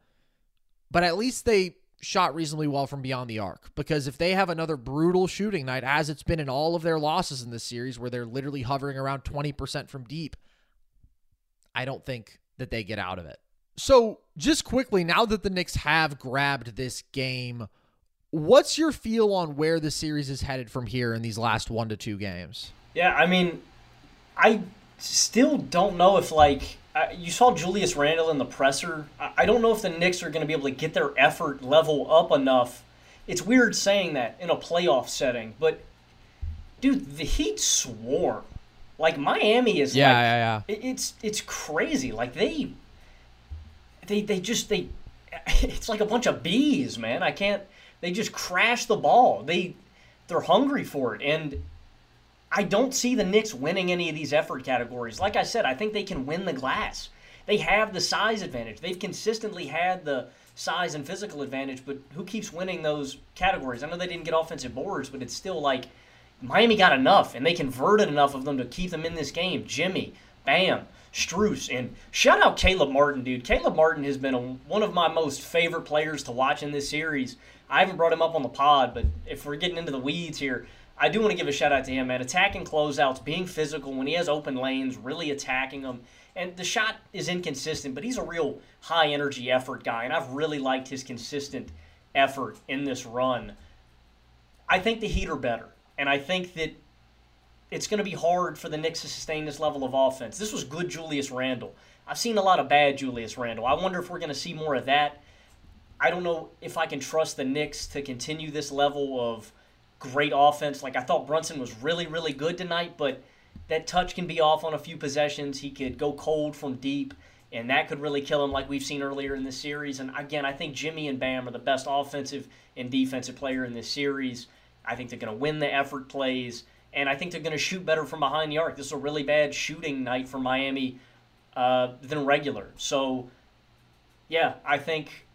But at least they shot reasonably well from beyond the arc, because if they have another brutal shooting night, as it's been in all of their losses in this series, where they're literally hovering around twenty percent from deep, I don't think that they get out of it. So just quickly, now that the Knicks have grabbed this game, what's your feel on where the series is headed from here in these last one to two games? Yeah, I mean, I still don't know if like, Uh, you saw Julius Randle in the presser. I, I don't know if the Knicks are going to be able to get their effort level up enough. It's weird saying that in a playoff setting, but, dude, the Heat swarm. Like, Miami is yeah, like... Yeah, yeah, it, it's, it's crazy. Like, they... They they just... they. It's like a bunch of bees, man. I can't... They just crash the ball. They, they're hungry for it, and I don't see the Knicks winning any of these effort categories. Like I said, I think they can win the glass. They have the size advantage. They've consistently had the size and physical advantage, but who keeps winning those categories? I know they didn't get offensive boards, but it's still like Miami got enough, and they converted enough of them to keep them in this game. Jimmy, Bam, Strus, and shout out Caleb Martin, dude. Caleb Martin has been a, one of my most favorite players to watch in this series. I haven't brought him up on the pod, but if we're getting into the weeds here, I do want to give a shout-out to him, man. Attacking closeouts, being physical when he has open lanes, really attacking them. And the shot is inconsistent, but he's a real high-energy effort guy, and I've really liked his consistent effort in this run. I think the Heat are better, and I think that it's going to be hard for the Knicks to sustain this level of offense. This was good Julius Randle. I've seen a lot of bad Julius Randle. I wonder if we're going to see more of that. I don't know if I can trust the Knicks to continue this level of great offense. Like, I thought Brunson was really, really good tonight, but that touch can be off on a few possessions. He could go cold from deep, and that could really kill him like we've seen earlier in this series. And, again, I think Jimmy and Bam are the best offensive and defensive player in this series. I think they're going to win the effort plays, and I think they're going to shoot better from behind the arc. This is a really bad shooting night for Miami uh, than regular. So, yeah, I think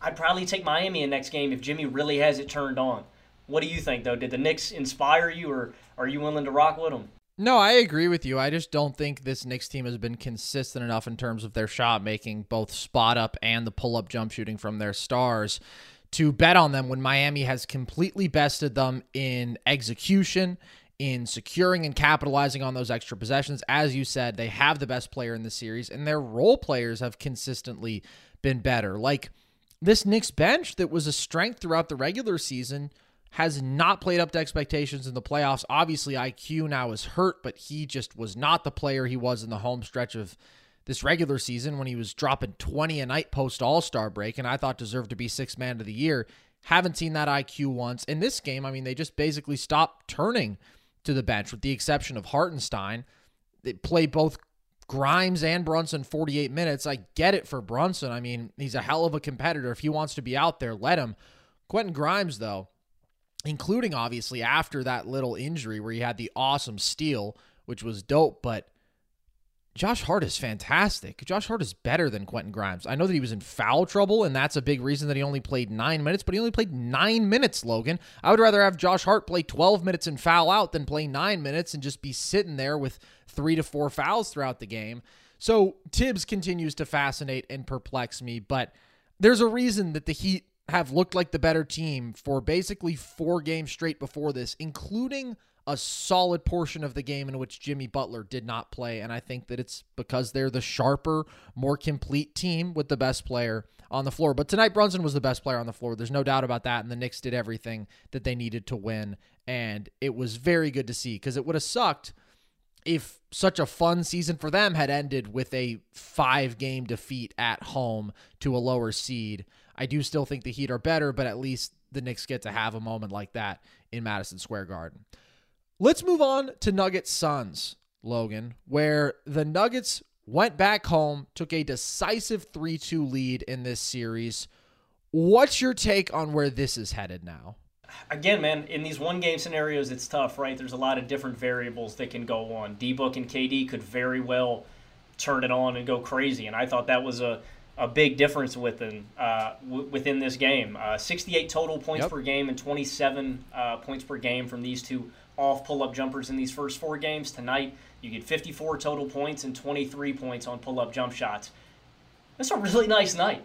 I'd probably take Miami in next game if Jimmy really has it turned on. What do you think, though? Did the Knicks inspire you, or are you willing to rock with them? No, I agree with you. I just don't think this Knicks team has been consistent enough in terms of their shot making, both spot up and the pull-up jump shooting from their stars, to bet on them when Miami has completely bested them in execution, in securing and capitalizing on those extra possessions. As you said, they have the best player in the series, and their role players have consistently been better. Like, this Knicks bench that was a strength throughout the regular season has not played up to expectations in the playoffs. Obviously, I Q now is hurt, but he just was not the player he was in the home stretch of this regular season when he was dropping twenty a night post-All-Star break, and I thought deserved to be sixth man of the year. Haven't seen that I Q once. In this game, I mean, they just basically stopped turning to the bench with the exception of Hartenstein. They play both Grimes and Brunson forty-eight minutes. I get it for Brunson. I mean, he's a hell of a competitor. If he wants to be out there, let him. Quentin Grimes, though, including obviously after that little injury where he had the awesome steal, which was dope, but Josh Hart is fantastic. Josh Hart is better than Quentin Grimes. I know that he was in foul trouble, and that's a big reason that he only played nine minutes, but he only played nine minutes, Logan. I would rather have Josh Hart play twelve minutes and foul out than play nine minutes and just be sitting there with three to four fouls throughout the game. So Tibbs continues to fascinate and perplex me, but there's a reason that the Heat have looked like the better team for basically four games straight before this, including a solid portion of the game in which Jimmy Butler did not play. And I think that it's because they're the sharper, more complete team with the best player on the floor. But tonight, Brunson was the best player on the floor. There's no doubt about that. And the Knicks did everything that they needed to win. And it was very good to see, because it would have sucked if such a fun season for them had ended with a five-game defeat at home to a lower seed. I do still think the Heat are better, but at least the Knicks get to have a moment like that in Madison Square Garden. Let's move on to Nuggets Suns, Logan, where the Nuggets went back home, took a decisive three two lead in this series. What's your take on where this is headed now? Again, man, in these one-game scenarios, it's tough, right? There's a lot of different variables that can go on. D-Book and K D could very well turn it on and go crazy, and I thought that was a, a big difference within, uh, w- within this game. Uh, sixty-eight total points yep. per game and twenty-seven uh, points per game from these two off pull-up jumpers in these first four games. Tonight, you get fifty-four total points and twenty-three points on pull-up jump shots. That's a really nice night.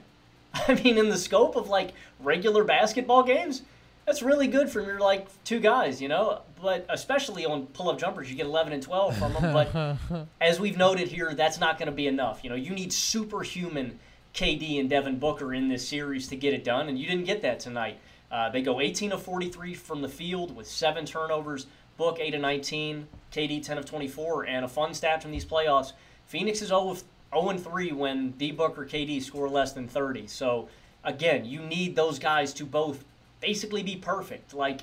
I mean, in the scope of, like, regular basketball games, that's really good from your, like, two guys, you know? But especially on pull-up jumpers, you get eleven and twelve from them. But as we've noted here, that's not going to be enough. You know, you need superhuman K D and Devin Booker in this series to get it done, and you didn't get that tonight. Uh, they go eighteen of forty-three from the field with seven turnovers. Book eight of nineteen, K D ten of twenty-four, and a fun stat from these playoffs: Phoenix is oh and three when D-Book or K D score less than thirty. So, again, you need those guys to both basically be perfect. Like,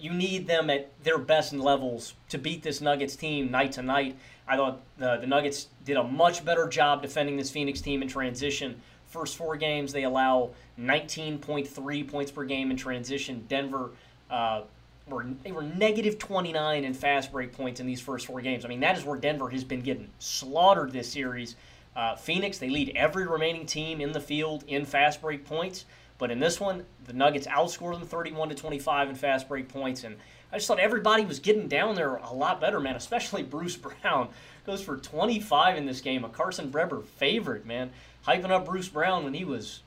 you need them at their best levels to beat this Nuggets team night to night. I thought the, the Nuggets did a much better job defending this Phoenix team in transition. First four games, they allow nineteen point three points per game in transition. Denver, uh, were, they were negative twenty-nine in fast break points in these first four games. I mean, that is where Denver has been getting slaughtered this series. Uh, Phoenix, they lead every remaining team in the field in fast break points. But in this one, the Nuggets outscored them thirty-one to twenty-five in fast break points. And I just thought everybody was getting down there a lot better, man, especially Bruce Brown. Goes for twenty-five in this game, a Carson Breber favorite, man. Hyping up Bruce Brown when he was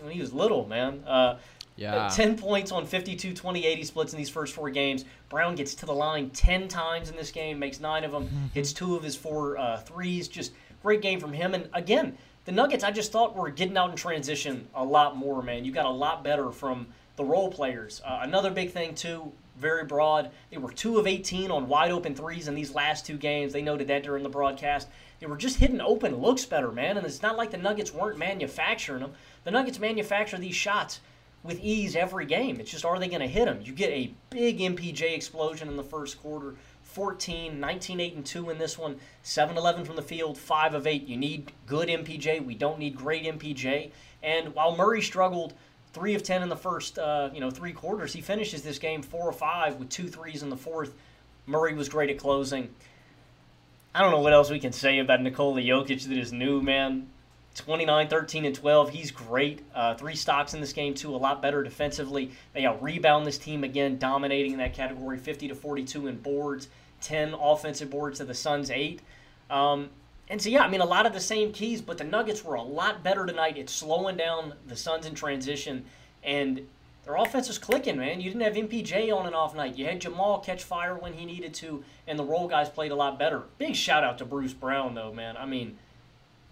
when he was little, man. Uh, yeah. ten points on fifty-two, twenty, eighty splits in these first four games. Brown gets to the line ten times in this game, makes nine of them, hits two of his four uh, threes. Just great game from him. And, again, the Nuggets, I just thought, were getting out in transition a lot more, man. You got a lot better from the role players. Uh, another big thing, too, very broad. They were two of eighteen on wide open threes in these last two games. They noted that during the broadcast. They were just hitting open looks better, man, and it's not like the Nuggets weren't manufacturing them. The Nuggets manufacture these shots with ease every game. It's just, are they going to hit them? You get a big M P J explosion in the first quarter, fourteen, nineteen, eight, and two in this one, seven eleven from the field, five of eight. You need good M P J. We don't need great M P J. And while Murray struggled three of ten in the first uh, you know, three quarters, he finishes this game four of five with two threes in the fourth. Murray was great at closing. I don't know what else we can say about Nikola Jokic that is new, man. twenty-nine, thirteen, and twelve. He's great. Uh, three stocks in this game, too. A lot better defensively. They out-rebound this team again, dominating in that category, fifty to forty-two in boards, ten offensive boards to the Suns, eight. Um, and so, yeah, I mean, a lot of the same keys, but the Nuggets were a lot better tonight. It's slowing down the Suns in transition, and their offense is clicking, man. You didn't have M P J on an off night. You had Jamal catch fire when he needed to, and the role guys played a lot better. Big shout-out to Bruce Brown, though, man. I mean,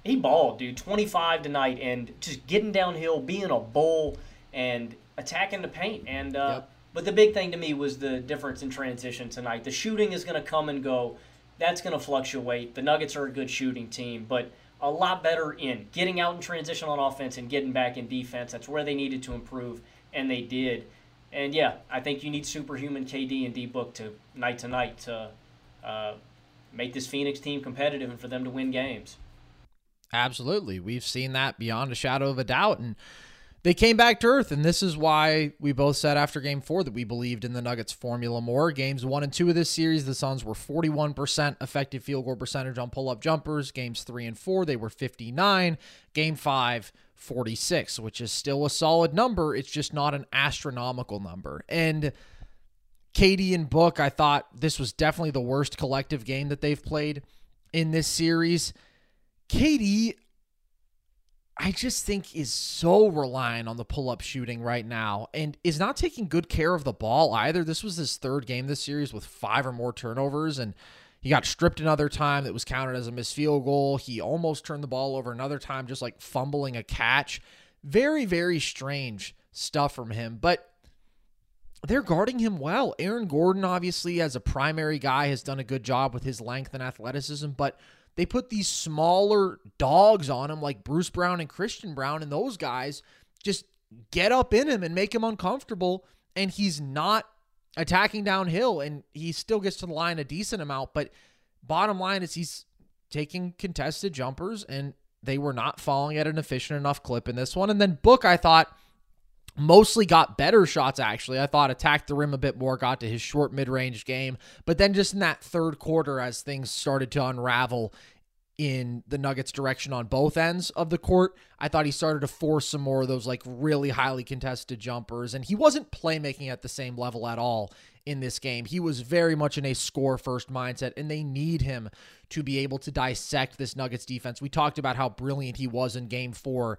he balled, dude, twenty-five tonight, and just getting downhill, being a bull, and attacking the paint. And uh, yep. But the big thing to me was the difference in transition tonight. The shooting is going to come and go. That's going to fluctuate. The Nuggets are a good shooting team, but a lot better in getting out in transition on offense and getting back in defense. That's where they needed to improve, and they did. And, yeah, I think you need superhuman K D and D-Book to night to night to uh, make this Phoenix team competitive and for them to win games. Absolutely. We've seen that beyond a shadow of a doubt. And they came back to earth. And this is why we both said after game four that we believed in the Nuggets formula more. Games one and two of this series, the Suns were forty-one percent effective field goal percentage on pull-up jumpers. Games three and four, they were fifty-nine. Game five, forty-six, which is still a solid number. It's just not an astronomical number. And K D and Book, I thought this was definitely the worst collective game that they've played in this series. K D, I just think, is so reliant on the pull-up shooting right now and is not taking good care of the ball either. This was his third game this series with five or more turnovers, and he got stripped another time that was counted as a missed field goal. He almost turned the ball over another time, just like fumbling a catch. Very, very strange stuff from him, but they're guarding him well. Aaron Gordon, obviously, as a primary guy, has done a good job with his length and athleticism, but they put these smaller dogs on him like Bruce Brown and Christian Brown, and those guys just get up in him and make him uncomfortable, and he's not attacking downhill, and he still gets to the line a decent amount, but bottom line is he's taking contested jumpers, and they were not falling at an efficient enough clip in this one. And then Book, I thought, mostly got better shots, actually. I thought attacked the rim a bit more, got to his short mid-range game. But then just in that third quarter, as things started to unravel in the Nuggets' direction on both ends of the court, I thought he started to force some more of those like really highly contested jumpers. And he wasn't playmaking at the same level at all in this game. He was very much in a score-first mindset, and they need him to be able to dissect this Nuggets defense. We talked about how brilliant he was in game four,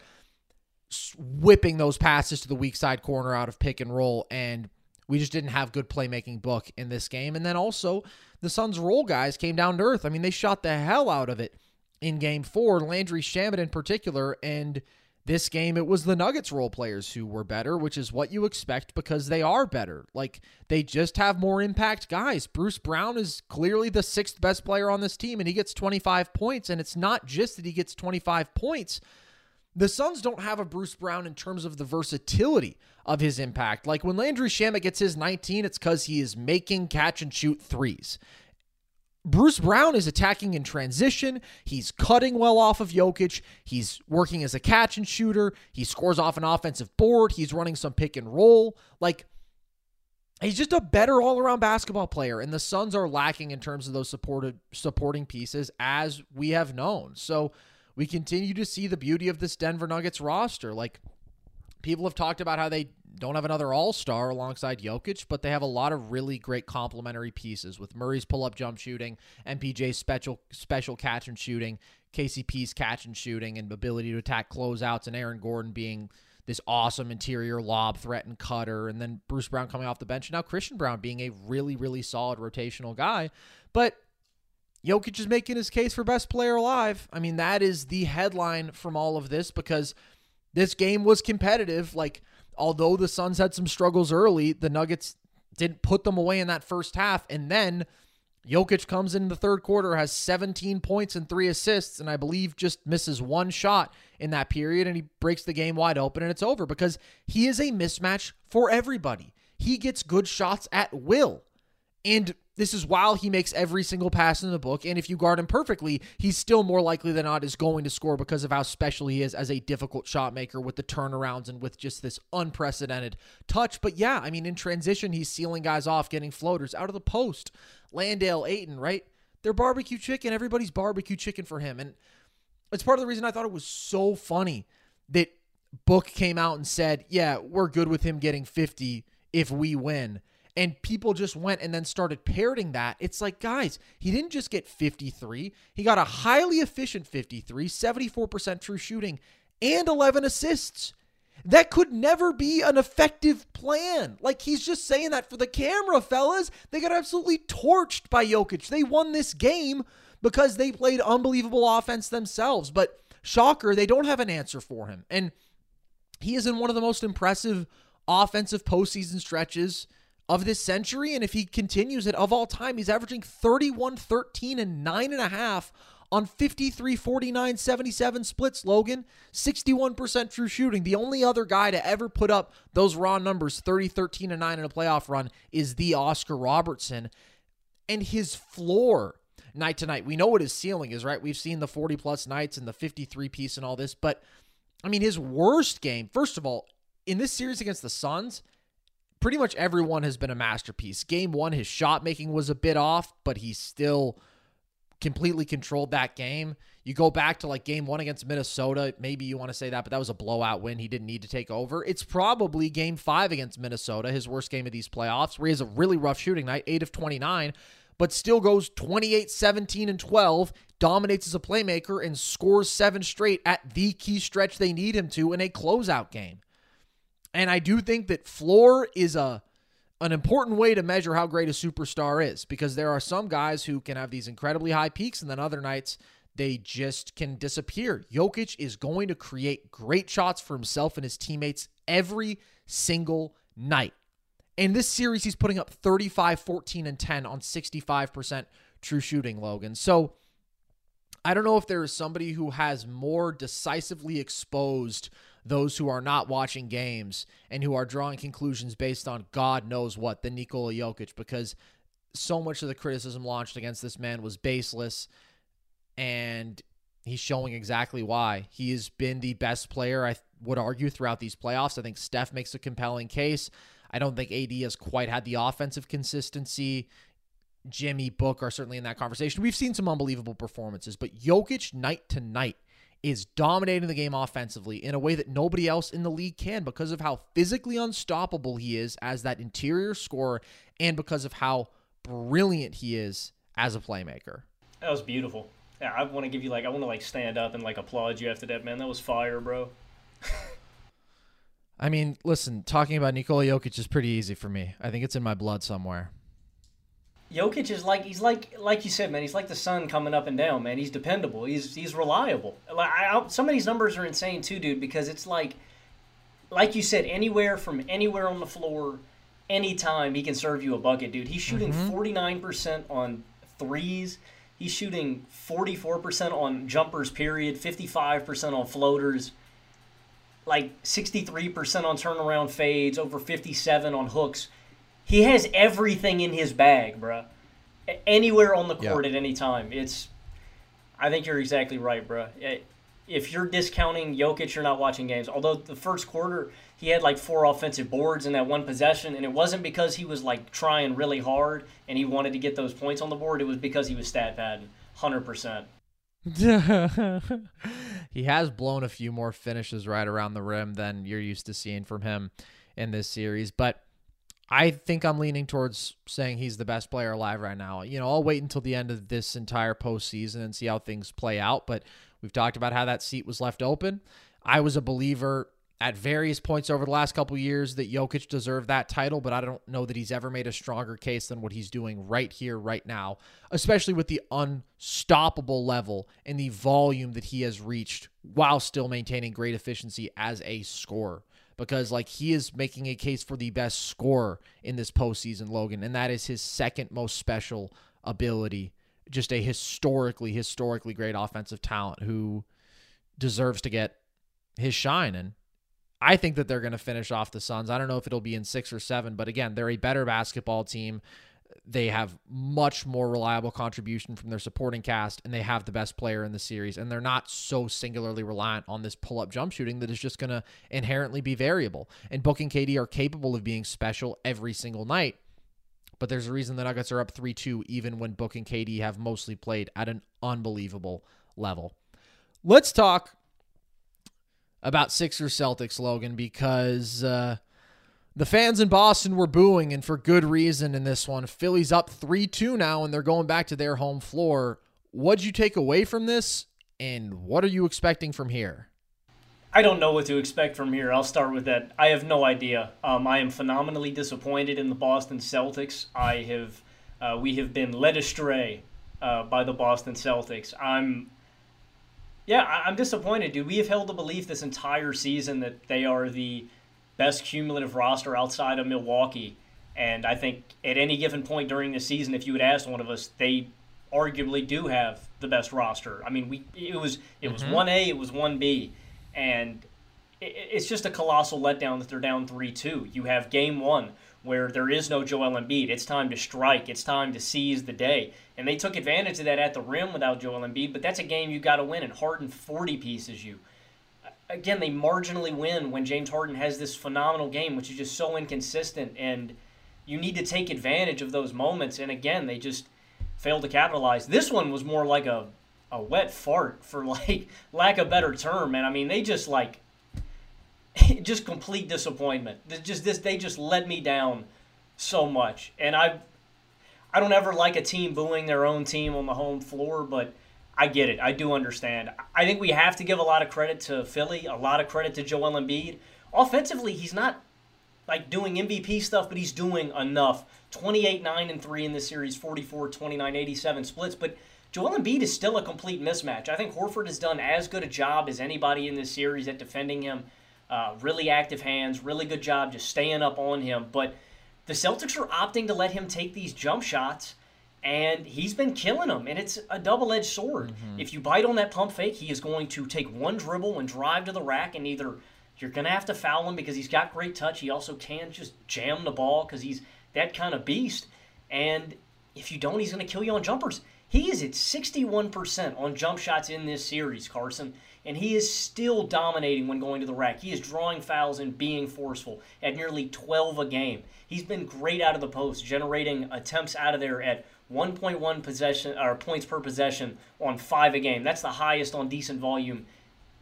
whipping those passes to the weak side corner out of pick and roll, and we just didn't have good playmaking Book in this game. And then also the Suns roll guys came down to earth. I mean, they shot the hell out of it in game four, Landry Shamet in particular, and this game it was the Nuggets role players who were better, which is what you expect because they are better. Like, they just have more impact guys. Bruce Brown is clearly the sixth best player on this team, and he gets twenty-five points, and it's not just that he gets twenty-five points. The Suns don't have a Bruce Brown in terms of the versatility of his impact. Like, when Landry Shamet gets his nineteen, it's because he is making catch-and-shoot threes. Bruce Brown is attacking in transition. He's cutting well off of Jokic. He's working as a catch-and-shooter. He scores off an offensive board. He's running some pick-and-roll. Like, he's just a better all-around basketball player, and the Suns are lacking in terms of those supported, supporting pieces, as we have known. So we continue to see the beauty of this Denver Nuggets roster. Like, people have talked about how they don't have another all-star alongside Jokic, but they have a lot of really great complementary pieces with Murray's pull-up jump shooting, M P J's special special catch and shooting, K C P's catch and shooting, and ability to attack closeouts, and Aaron Gordon being this awesome interior lob threat and cutter, and then Bruce Brown coming off the bench, and now Christian Brown being a really, really solid rotational guy. But Jokic is making his case for best player alive. I mean, that is the headline from all of this, because this game was competitive. Like, although the Suns had some struggles early, the Nuggets didn't put them away in that first half. And then Jokic comes in the third quarter, has seventeen points and three assists, and I believe just misses one shot in that period, and he breaks the game wide open, and it's over because he is a mismatch for everybody. He gets good shots at will, and this is while he makes every single pass in the book, and if you guard him perfectly, he's still more likely than not is going to score because of how special he is as a difficult shot maker with the turnarounds and with just this unprecedented touch. But yeah, I mean, in transition, he's sealing guys off, getting floaters out of the post. Landale, Ayton, right? They're barbecue chicken. Everybody's barbecue chicken for him. And it's part of the reason I thought it was so funny that Book came out and said, yeah, we're good with him getting fifty if we win. And people just went and then started parroting that. It's like, guys, he didn't just get fifty-three. He got a highly efficient fifty-three, seventy-four percent true shooting, and eleven assists. That could never be an effective plan. Like, he's just saying that for the camera, fellas. They got absolutely torched by Jokic. They won this game because they played unbelievable offense themselves. But shocker, they don't have an answer for him. And he is in one of the most impressive offensive postseason stretches of this century, and if he continues it, of all time, he's averaging thirty-one, thirteen, and nine point five on fifty-three, forty-nine, seventy-seven splits, Logan. sixty-one percent true shooting. The only other guy to ever put up those raw numbers, thirty, thirteen, and nine in a playoff run, is the Oscar Robertson. And his floor night to night, we know what his ceiling is, right? We've seen the forty-plus nights and the fifty-three piece and all this, but, I mean, his worst game, first of all, in this series against the Suns, pretty much everyone has been a masterpiece. Game one, his shot making was a bit off, but he still completely controlled that game. You go back to like game one against Minnesota, maybe you want to say that, but that was a blowout win. He didn't need to take over. It's probably game five against Minnesota, his worst game of these playoffs, where he has a really rough shooting night, eight of twenty-nine, but still goes twenty-eight, seventeen, and twelve, dominates as a playmaker, and scores seven straight at the key stretch they need him to in a closeout game. And I do think that floor is a an important way to measure how great a superstar is, because there are some guys who can have these incredibly high peaks and then other nights they just can disappear. Jokic is going to create great shots for himself and his teammates every single night. In this series, he's putting up thirty-five, fourteen, and ten on sixty-five percent true shooting, Logan. So I don't know if there is somebody who has more decisively exposed those who are not watching games and who are drawing conclusions based on God knows what, than Nikola Jokic, because so much of the criticism launched against this man was baseless, and he's showing exactly why. He has been the best player, I would argue, throughout these playoffs. I think Steph makes a compelling case. I don't think A D has quite had the offensive consistency. Jimmy, Book are certainly in that conversation. We've seen some unbelievable performances, but Jokic night to night is dominating the game offensively in a way that nobody else in the league can, because of how physically unstoppable he is as that interior scorer and because of how brilliant he is as a playmaker. That was beautiful. Yeah, I want to give you like, I want to like stand up and like applaud you after that, man. That was fire, bro. I mean, listen, talking about Nikola Jokic is pretty easy for me. I think it's in my blood somewhere. Jokic is like, he's like, like you said, man, he's like the sun coming up and down, man. He's dependable. He's, he's reliable. Like, I, I, some of these numbers are insane too, dude, because it's like, like you said, anywhere from anywhere on the floor, anytime he can serve you a bucket, dude. He's shooting mm-hmm. forty-nine percent on threes. He's shooting forty-four percent on jumpers, period. fifty-five percent on floaters, like sixty-three percent on turnaround fades, over fifty-seven on hooks. He has everything in his bag, bro. Anywhere on the court yeah. at any time. It's. I think you're exactly right, bro. If you're discounting Jokic, you're not watching games. Although the first quarter, he had like four offensive boards in that one possession, and it wasn't because he was like trying really hard and he wanted to get those points on the board. It was because he was stat padding, one hundred percent. He has blown a few more finishes right around the rim than you're used to seeing from him in this series, but I think I'm leaning towards saying he's the best player alive right now. You know, I'll wait until the end of this entire postseason and see how things play out, but we've talked about how that seat was left open. I was a believer at various points over the last couple of years that Jokic deserved that title, but I don't know that he's ever made a stronger case than what he's doing right here, right now, especially with the unstoppable level and the volume that he has reached while still maintaining great efficiency as a scorer. because like he is making a case for the best scorer in this postseason, Logan, and that is his second most special ability. Just a historically, historically great offensive talent who deserves to get his shine. And I think that they're going to finish off the Suns. I don't know if it'll be in six or seven, but again, they're a better basketball team. They have much more reliable contribution from their supporting cast, and they have the best player in the series. And they're not so singularly reliant on this pull-up jump shooting that is just going to inherently be variable. And Book and K D are capable of being special every single night. But there's a reason the Nuggets are up three two, even when Book and K D have mostly played at an unbelievable level. Let's talk about Sixers Celtics, Logan, because uh, the fans in Boston were booing, and for good reason in this one. Philly's up three two now, and they're going back to their home floor. What'd you take away from this, and what are you expecting from here? I don't know what to expect from here. I'll start with that. I have no idea. Um, I am phenomenally disappointed in the Boston Celtics. I have, uh, we have been led astray uh, by the Boston Celtics. I'm, yeah, I'm disappointed, dude. We have held the belief this entire season that they are the best cumulative roster outside of Milwaukee. And I think at any given point during the season, if you had asked one of us, they arguably do have the best roster. I mean, we it was it was mm-hmm. one A, it was one B. And it's just a colossal letdown that they're down three two. You have game one where there is no Joel Embiid. It's time to strike. It's time to seize the day. And they took advantage of that at the rim without Joel Embiid, but that's a game you got to win, and Harden forty pieces you. Again, they marginally win when James Harden has this phenomenal game, which is just so inconsistent, and you need to take advantage of those moments. And again, they just failed to capitalize. This one was more like a... a wet fart, for like lack of a better term, man. I mean, they just like just complete disappointment. They're just this, they just let me down so much. And I, I don't ever like a team booing their own team on the home floor, but I get it. I do understand. I think we have to give a lot of credit to Philly, a lot of credit to Joel Embiid. Offensively, he's not like doing M V P stuff, but he's doing enough. twenty-eight, nine, and three in this series, forty-four, twenty-nine, eighty-seven splits, but Joel Embiid is still a complete mismatch. I think Horford has done as good a job as anybody in this series at defending him. Uh, really active hands, really good job just staying up on him. But the Celtics are opting to let him take these jump shots, and he's been killing them, and it's a double-edged sword. Mm-hmm. If you bite on that pump fake, he is going to take one dribble and drive to the rack, and either you're going to have to foul him because he's got great touch. He also can just jam the ball because he's that kind of beast. And if you don't, he's going to kill you on jumpers. He is at sixty-one percent on jump shots in this series, Carson, and he is still dominating when going to the rack. He is drawing fouls and being forceful at nearly twelve a game. He's been great out of the post, generating attempts out of there at one point one possession or points per possession on five a game. That's the highest on decent volume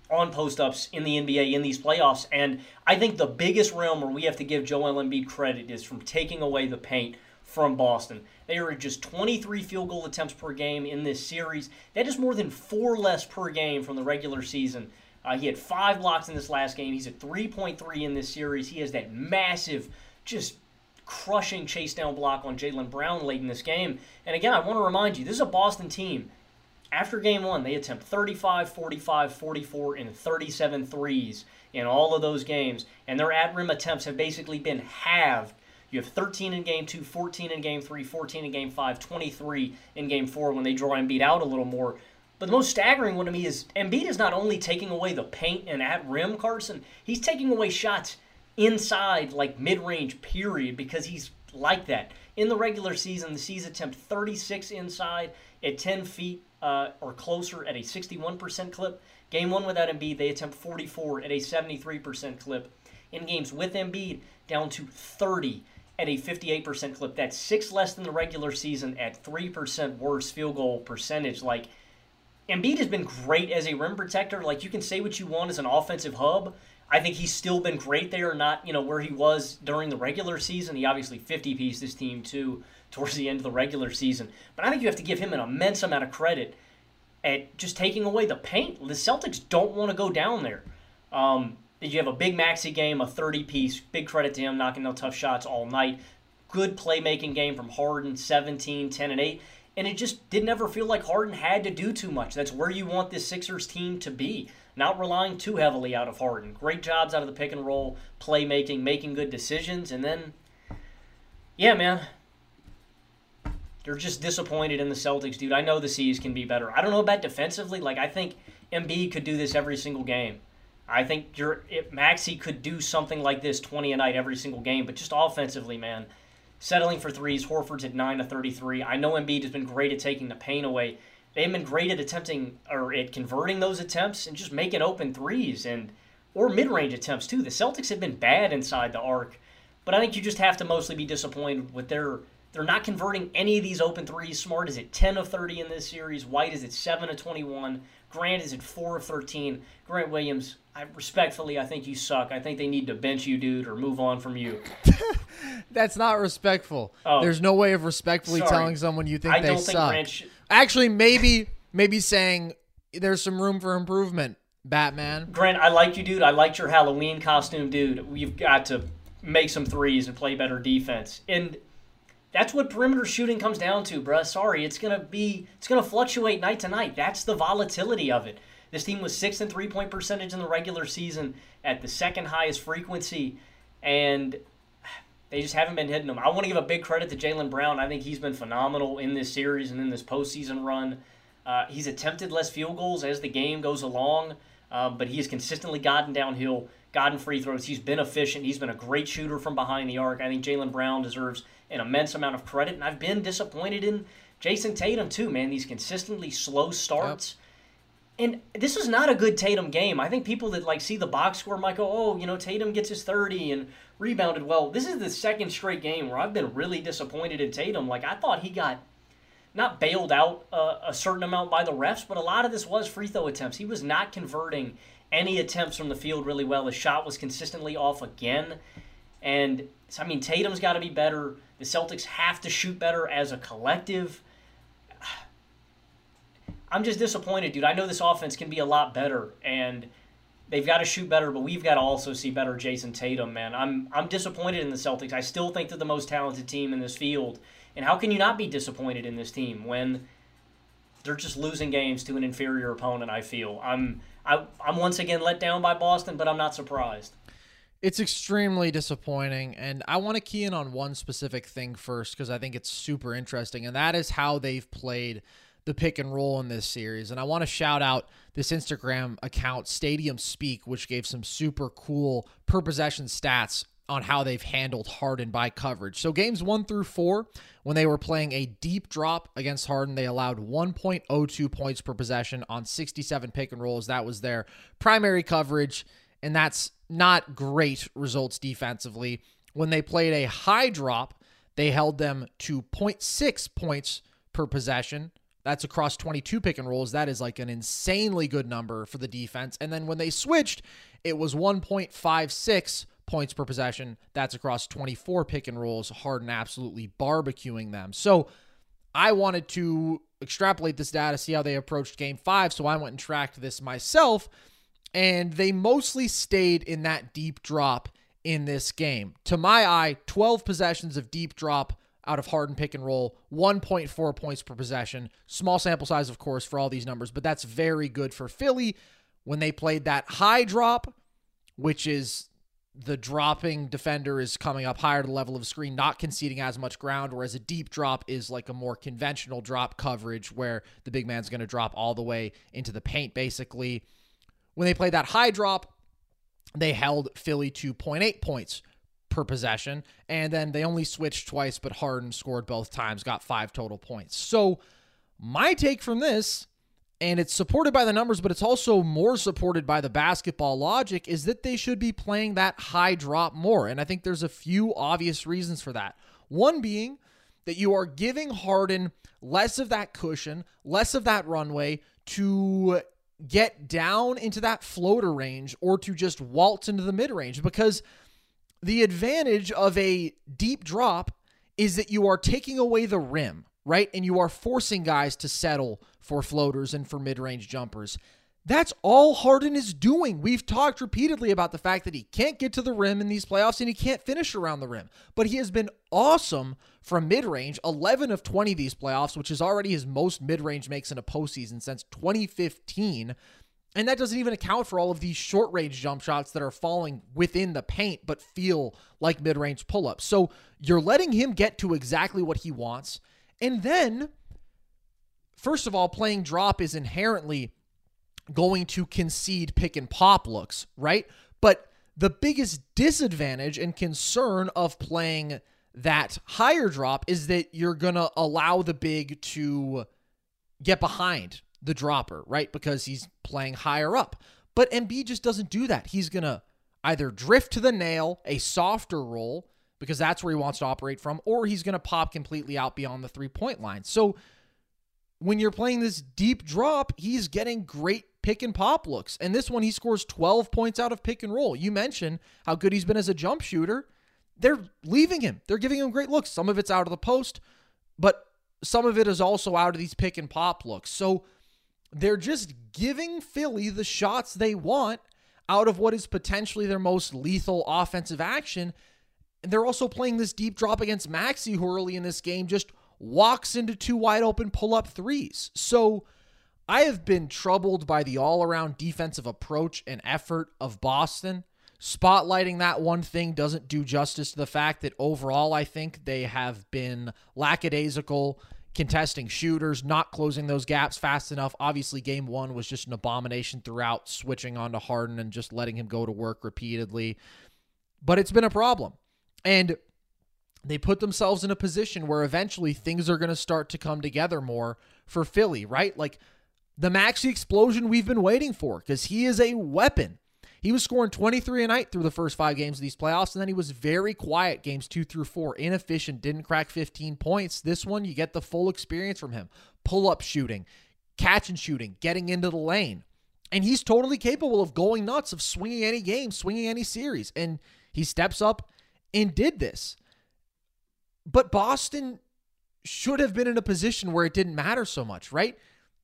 on post-ups in the N B A in these playoffs, and I think the biggest realm where we have to give Joel Embiid credit is from taking away the paint from Boston. They are just twenty-three field goal attempts per game in this series. That is more than four less per game from the regular season. Uh, he had five blocks in this last game. He's at three point three in this series. He has that massive, just crushing chase down block on Jaylen Brown late in this game. And again, I want to remind you, this is a Boston team. After game one, they attempt thirty-five, forty-five, forty-four, and thirty-seven threes in all of those games. And their at-rim attempts have basically been halved. You have thirteen in game two, fourteen in game three, fourteen in game five, twenty-three in game four when they draw Embiid out a little more. But the most staggering one to me is Embiid is not only taking away the paint and at rim, Carson, he's taking away shots inside, like mid-range, period, because he's like that. In the regular season, the C's attempt thirty-six inside at ten feet uh, or closer at a sixty-one percent clip. Game one without Embiid, they attempt forty-four at a seventy-three percent clip. In games with Embiid, down to thirty at a fifty-eight percent clip. That's six less than the regular season at three percent worse field goal percentage. Like, Embiid has been great as a rim protector. Like, you can say what you want as an offensive hub. I think he's still been great there, not, you know, where he was during the regular season. He obviously fifty-pieced this team, too, towards the end of the regular season. But I think you have to give him an immense amount of credit at just taking away the paint. The Celtics don't want to go down there. Um... You have a big maxi game, a thirty-piece. Big credit to him, knocking down tough shots all night. Good playmaking game from Harden, seventeen, ten, and eight. And it just didn't ever feel like Harden had to do too much. That's where you want this Sixers team to be, not relying too heavily out of Harden. Great jobs out of the pick and roll, playmaking, making good decisions. And then, yeah, man, you're just disappointed in the Celtics, dude. I know the C's can be better. I don't know about defensively. Like, I think Embiid could do this every single game. I think you're, if Maxey could do something like this twenty a night every single game. But just offensively, man, settling for threes. Horford's at nine of thirty-three. I know Embiid has been great at taking the pain away. They've been great at attempting or at converting those attempts and just making open threes and or mid-range attempts too. The Celtics have been bad inside the arc, but I think you just have to mostly be disappointed with their they're not converting any of these open threes. Smart is at ten of thirty in this series. White is at seven of twenty-one. Grant is at four of thirteen. Grant Williams, I respectfully, I think you suck. I think they need to bench you, dude, or move on from you. That's not respectful. Oh, there's no way of respectfully sorry. telling someone you think I they don't suck. Think Grant sh- Actually, maybe maybe saying there's some room for improvement, Batman. Grant, I like you, dude. I liked your Halloween costume, dude. We've got to make some threes and play better defense. And that's what perimeter shooting comes down to, bruh. Sorry, it's gonna be it's gonna fluctuate night to night. That's the volatility of it. This team was sixth in three-point percentage in the regular season at the second highest frequency, and they just haven't been hitting them. I want to give a big credit to Jaylen Brown. I think he's been phenomenal in this series and in this postseason run. Uh, he's attempted less field goals as the game goes along, uh, but he has consistently gotten downhill, gotten free throws. He's been efficient. He's been a great shooter from behind the arc. I think Jaylen Brown deserves an immense amount of credit, and I've been disappointed in Jayson Tatum too, man. These consistently slow starts. Yep. And this is not a good Tatum game. I think people that like see the box score might go, oh, you know, Tatum gets his thirty and rebounded well. This is the second straight game where I've been really disappointed in Tatum. Like, I thought he got not bailed out uh, a certain amount by the refs, but a lot of this was free throw attempts. He was not converting any attempts from the field really well. His shot was consistently off again. And, I mean, Tatum's got to be better. The Celtics have to shoot better as a collective. I'm just disappointed, dude. I know this offense can be a lot better, and they've got to shoot better, but we've got to also see better Jayson Tatum, man. I'm I'm disappointed in the Celtics. I still think they're the most talented team in this field, and how can you not be disappointed in this team when they're just losing games to an inferior opponent, I feel. I'm, I, I'm once again let down by Boston, but I'm not surprised. It's extremely disappointing, and I want to key in on one specific thing first because I think it's super interesting, and that is how they've played the pick and roll in this series. And I want to shout out this Instagram account, Stadium Speak, which gave some super cool per possession stats on how they've handled Harden by coverage. So games one through four, when they were playing a deep drop against Harden, they allowed one point oh two points per possession on sixty-seven pick and rolls. That was their primary coverage, and that's not great results defensively. When they played a high drop, they held them to zero point six points per possession. That's across twenty-two pick and rolls. That is like an insanely good number for the defense. And then when they switched, it was one point five six points per possession. That's across twenty-four pick and rolls. Harden absolutely barbecuing them. So I wanted to extrapolate this data, see how they approached game five. So I went and tracked this myself, and they mostly stayed in that deep drop in this game. To my eye, twelve possessions of deep drop out of Harden pick and roll, one point four points per possession. Small sample size, of course, for all these numbers, but that's very good for Philly. When they played that high drop, which is the dropping defender is coming up higher to the level of the screen, not conceding as much ground, whereas a deep drop is like a more conventional drop coverage where the big man's going to drop all the way into the paint, basically. When they played that high drop, they held Philly to zero point eight points per possession, and then they only switched twice, but Harden scored both times, got five total points. So my take from this, and it's supported by the numbers, but it's also more supported by the basketball logic, is that they should be playing that high drop more. And I think there's a few obvious reasons for that. One being that you are giving Harden less of that cushion, less of that runway to get down into that floater range or to just waltz into the mid-range, because the advantage of a deep drop is that you are taking away the rim, right? And you are forcing guys to settle for floaters and for mid-range jumpers. That's all Harden is doing. We've talked repeatedly about the fact that he can't get to the rim in these playoffs and he can't finish around the rim. But he has been awesome from mid-range, eleven of twenty these playoffs, which is already his most mid-range makes in a postseason since twenty fifteen. And that doesn't even account for all of these short-range jump shots that are falling within the paint but feel like mid-range pull-ups. So you're letting him get to exactly what he wants. And then, first of all, playing drop is inherently going to concede pick and pop looks, right? But the biggest disadvantage and concern of playing that higher drop is that you're going to allow the big to get behind the dropper, right? Because he's playing higher up. But Embiid just doesn't do that. He's going to either drift to the nail, a softer roll, because that's where he wants to operate from, or he's going to pop completely out beyond the three-point line. So when you're playing this deep drop, he's getting great pick and pop looks. And this one, he scores twelve points out of pick and roll. You mentioned how good he's been as a jump shooter. They're leaving him. They're giving him great looks. Some of it's out of the post, but some of it is also out of these pick and pop looks. So they're just giving Philly the shots they want out of what is potentially their most lethal offensive action. And they're also playing this deep drop against Maxey, who early in this game just walks into two wide open pull-up threes. So I have been troubled by the all-around defensive approach and effort of Boston. Spotlighting that one thing doesn't do justice to the fact that overall I think they have been lackadaisical, contesting shooters, not closing those gaps fast enough. Obviously, game one was just an abomination throughout, switching on to Harden and just letting him go to work repeatedly. But it's been a problem. And they put themselves in a position where eventually things are going to start to come together more for Philly, right? Like the Maxey explosion we've been waiting for, because he is a weapon. He was scoring twenty-three a night through the first five games of these playoffs, and then he was very quiet games two through four, inefficient, didn't crack fifteen points. This one, you get the full experience from him. Pull-up shooting, catch and shooting, getting into the lane. And he's totally capable of going nuts, of swinging any game, swinging any series. And he steps up and did this. But Boston should have been in a position where it didn't matter so much, right?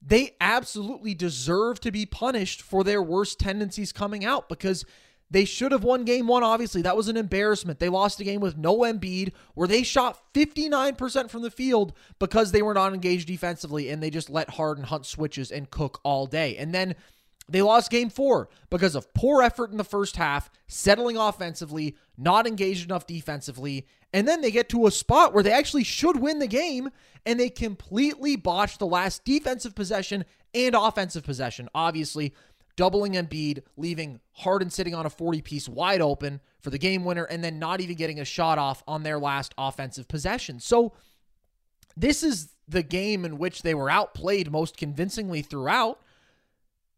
They absolutely deserve to be punished for their worst tendencies coming out, because they should have won game one, obviously. That was an embarrassment. They lost a game with no Embiid, where they shot fifty-nine percent from the field because they were not engaged defensively, and they just let Harden hunt switches and cook all day. And then they lost game four because of poor effort in the first half, settling offensively, not engaged enough defensively, and then they get to a spot where they actually should win the game, and they completely botch the last defensive possession and offensive possession, obviously doubling Embiid, leaving Harden sitting on a forty-piece wide open for the game winner, and then not even getting a shot off on their last offensive possession. So this is the game in which they were outplayed most convincingly throughout.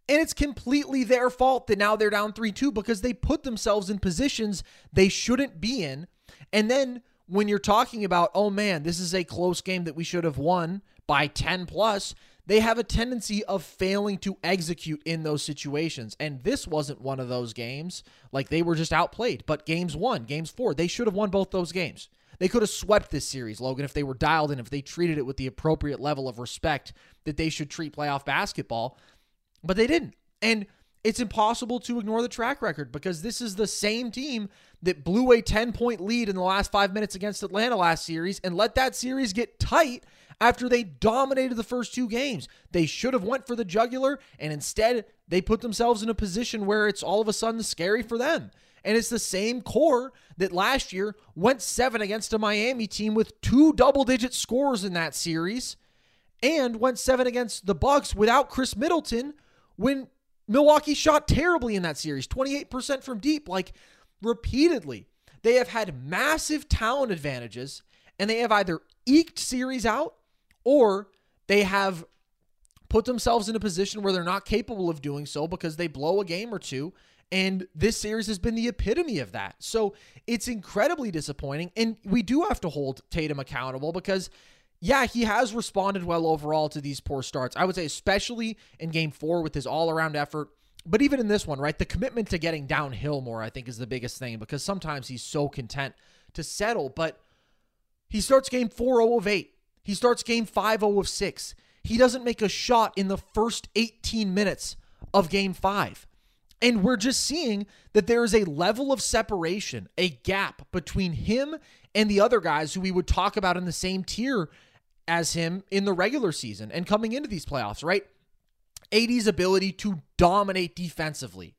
And it's completely their fault that now they're down three two, because they put themselves in positions they shouldn't be in. And then when you're talking about, oh man, this is a close game that we should have won by ten plus, they have a tendency of failing to execute in those situations. And this wasn't one of those games. Like, they were just outplayed. But games one, games four, they should have won both those games. They could have swept this series, Logan, if they were dialed in, if they treated it with the appropriate level of respect that they should treat playoff basketball. But they didn't. And it's impossible to ignore the track record, because this is the same team that blew a ten-point lead in the last five minutes against Atlanta last series and let that series get tight after they dominated the first two games. They should have went for the jugular, and instead they put themselves in a position where it's all of a sudden scary for them. And it's the same core that last year went seven against a Miami team with two double-digit scores in that series, and went seven against the Bucks without Chris Middleton, when Milwaukee shot terribly in that series, twenty-eight percent from deep. Like, repeatedly, they have had massive talent advantages, and they have either eked series out, or they have put themselves in a position where they're not capable of doing so because they blow a game or two. And this series has been the epitome of that. So it's incredibly disappointing. And we do have to hold Tatum accountable, because yeah, he has responded well overall to these poor starts. I would say especially in game four with his all-around effort. But even in this one, right, the commitment to getting downhill more, I think, is the biggest thing, because sometimes he's so content to settle. But he starts game four oh of eight. He starts game five oh of six. He doesn't make a shot in the first eighteen minutes of game five. And we're just seeing that there is a level of separation, a gap between him and the other guys who we would talk about in the same tier as him in the regular season and coming into these playoffs, right? A D's ability to dominate defensively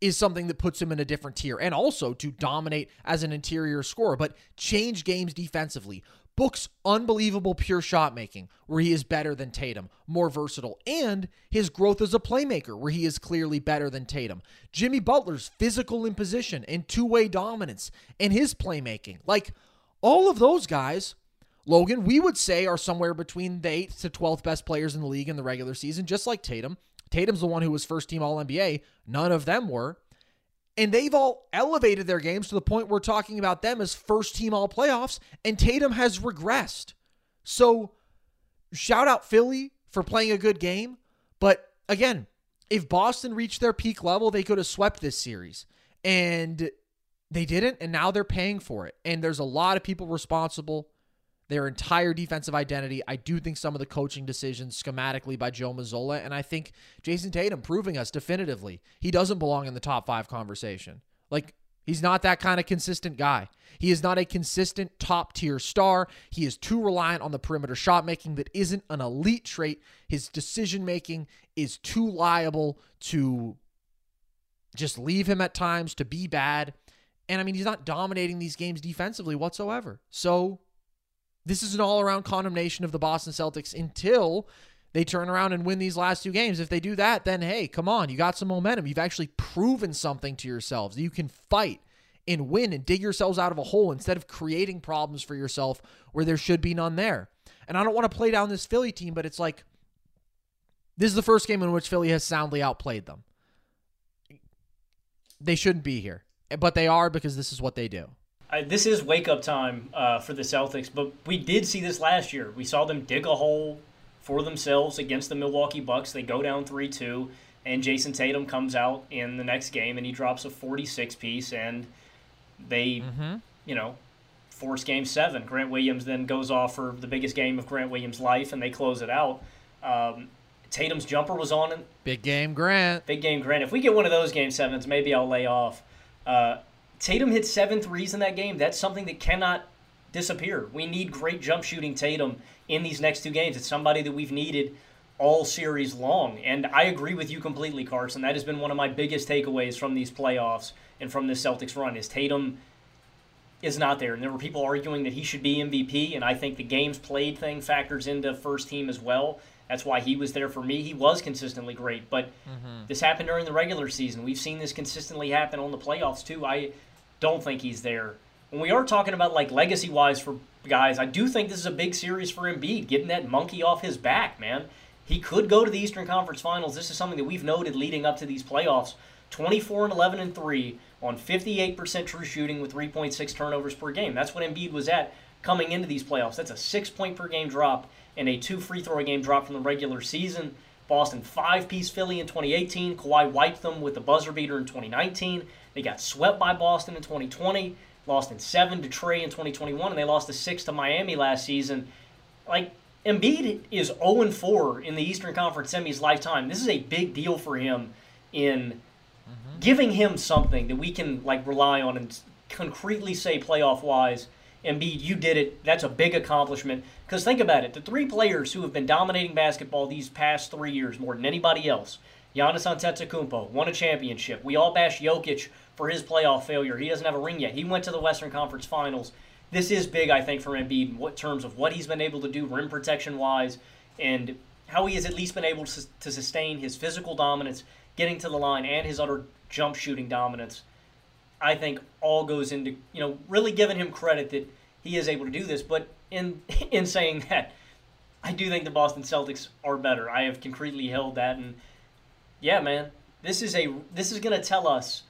is something that puts him in a different tier, and also to dominate as an interior scorer, but change games defensively. Book's unbelievable pure shot making, where he is better than Tatum, more versatile, and his growth as a playmaker, where he is clearly better than Tatum. Jimmy Butler's physical imposition and two-way dominance and his playmaking. Like, all of those guys, Logan, we would say are somewhere between the eighth to twelfth best players in the league in the regular season, just like Tatum. Tatum's the one who was first-team All N B A. None of them were. And they've all elevated their games to the point we're talking about them as first-team all-playoffs, and Tatum has regressed. So, shout out Philly for playing a good game. But, again, if Boston reached their peak level, they could have swept this series. And they didn't, and now they're paying for it. And there's a lot of people responsible. Their entire defensive identity. I do think some of the coaching decisions schematically by Joe Mazzola, and I think Jayson Tatum proving us definitively he doesn't belong in the top five conversation. Like, he's not that kind of consistent guy. He is not a consistent top-tier star. He is too reliant on the perimeter shot-making that isn't an elite trait. His decision-making is too liable to just leave him at times, to be bad. And, I mean, he's not dominating these games defensively whatsoever. So, this is an all-around condemnation of the Boston Celtics until they turn around and win these last two games. If they do that, then, hey, come on. You got some momentum. You've actually proven something to yourselves. You can fight and win and dig yourselves out of a hole instead of creating problems for yourself where there should be none there. And I don't want to play down this Philly team, but it's like this is the first game in which Philly has soundly outplayed them. They shouldn't be here, but they are because this is what they do. Uh, this is wake-up time uh, for the Celtics, but we did see this last year. We saw them dig a hole for themselves against the Milwaukee Bucks. They go down three two, and Jayson Tatum comes out in the next game, and he drops a forty-six piece, and they, mm-hmm. you know, force game seven. Grant Williams then goes off for the biggest game of Grant Williams' life, and they close it out. Um, Tatum's jumper was on him. Big game, Grant. Big game, Grant. If we get one of those game sevens, maybe I'll lay off. Uh Tatum hit seven threes in that game. That's something that cannot disappear. We need great jump shooting Tatum in these next two games. It's somebody that we've needed all series long. And I agree with you completely, Carson. That has been one of my biggest takeaways from these playoffs and from this Celtics run is Tatum is not there. And there were people arguing that he should be M V P, and I think the games played thing factors into first team as well. That's why he was there for me. He was consistently great, but mm-hmm. this happened during the regular season. We've seen this consistently happen on the playoffs too. I don't think he's there. When we are talking about like legacy-wise for guys, I do think this is a big series for Embiid, getting that monkey off his back, man. He could go to the Eastern Conference Finals. This is something that we've noted leading up to these playoffs. twenty-four and eleven and three on fifty-eight percent true shooting with three point six turnovers per game. That's what Embiid was at coming into these playoffs. That's a six point per game drop and a two free throw game drop from the regular season. Boston five-piece Philly in twenty eighteen. Kawhi wiped them with the buzzer beater in twenty nineteen. They got swept by Boston in twenty twenty, lost in seven to Trey in twenty twenty-one, and they lost a six to Miami last season. Like, Embiid is oh and four in the Eastern Conference semis lifetime. This is a big deal for him in mm-hmm. giving him something that we can, like, rely on and concretely say playoff-wise, Embiid, you did it. That's a big accomplishment. Because think about it. The three players who have been dominating basketball these past three years more than anybody else, Giannis Antetokounmpo won a championship. We all bash Jokic for his playoff failure. He doesn't have a ring yet. He went to the Western Conference Finals. This is big, I think, for Embiid in what terms of what he's been able to do rim protection-wise and how he has at least been able to, to sustain his physical dominance, getting to the line, and his utter jump shooting dominance. I think all goes into, you know, really giving him credit that he is able to do this. But in in saying that, I do think the Boston Celtics are better. I have concretely held that. And, yeah, man, this is a this is going to tell us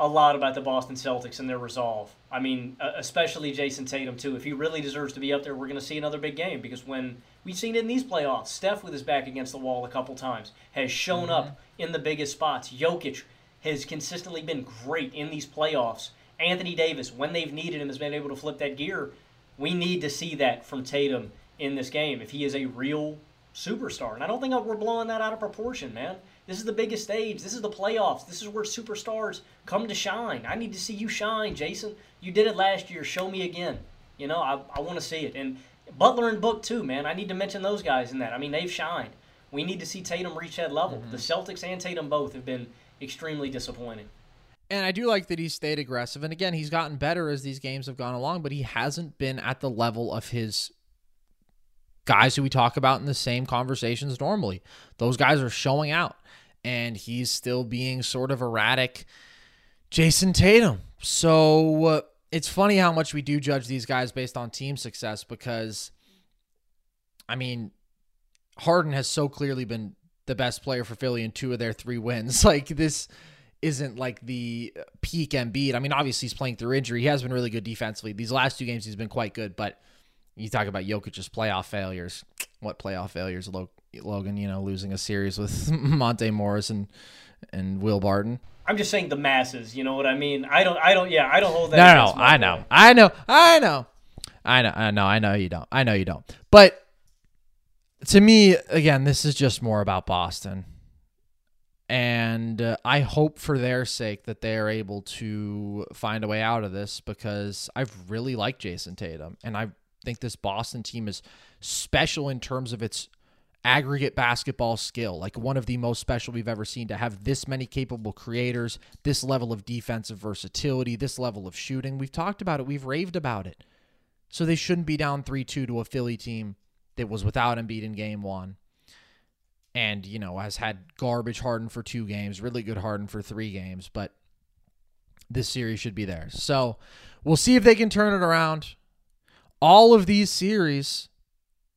a lot about the Boston Celtics and their resolve. I mean, especially Jayson Tatum, too. If he really deserves to be up there, we're going to see another big game. Because when we've seen it in these playoffs, Steph with his back against the wall a couple times has shown mm-hmm. up in the biggest spots. Jokic has consistently been great in these playoffs. Anthony Davis, when they've needed him, has been able to flip that gear. We need to see that from Tatum in this game. If he is a real superstar. And I don't think we're blowing that out of proportion, man. This is the biggest stage. This is the playoffs. This is where superstars come to shine. I need to see you shine, Jayson. You did it last year. Show me again. You know, I, I want to see it. And Butler and Book, too, man. I need to mention those guys in that. I mean, they've shined. We need to see Tatum reach that level. Mm-hmm. The Celtics and Tatum both have been extremely disappointing. And I do like that he's stayed aggressive. And again, he's gotten better as these games have gone along, but he hasn't been at the level of his guys who we talk about in the same conversations normally. Those guys are showing out, and he's still being sort of erratic Jayson Tatum. So uh, it's funny how much we do judge these guys based on team success because, I mean, Harden has so clearly been the best player for Philly in two of their three wins. Like, this isn't like the peak Embiid. I mean, obviously he's playing through injury. He has been really good defensively. These last two games he's been quite good, but you talk about Jokic's playoff failures. What playoff failures, Logan? You know, losing a series with Monte Morris and and Will Barton. I'm just saying the masses. You know what I mean? I don't. I don't. Yeah, I don't hold that. No, no, I know, I know, I know, I know, I know, I know you don't. I know you don't. But to me, again, this is just more about Boston, and uh, I hope for their sake that they are able to find a way out of this because I've really liked Jayson Tatum, and I. I think this Boston team is special in terms of its aggregate basketball skill, like one of the most special we've ever seen to have this many capable creators, this level of defensive versatility, this level of shooting. We've talked about it. We've raved about it. So they shouldn't be down three two to a Philly team that was without Embiid in game one and, you know, has had garbage Harden for two games, really good Harden for three games, but this series should be theirs. So we'll see if they can turn it around. All of these series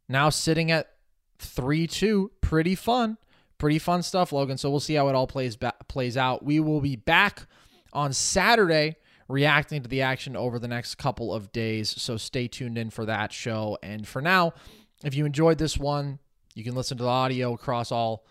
now sitting at three two. Pretty fun. Pretty fun stuff, Logan. So we'll see how it all plays ba- plays out. We will be back on Saturday reacting to the action over the next couple of days. So stay tuned in for that show. And for now, if you enjoyed this one, you can listen to the audio across all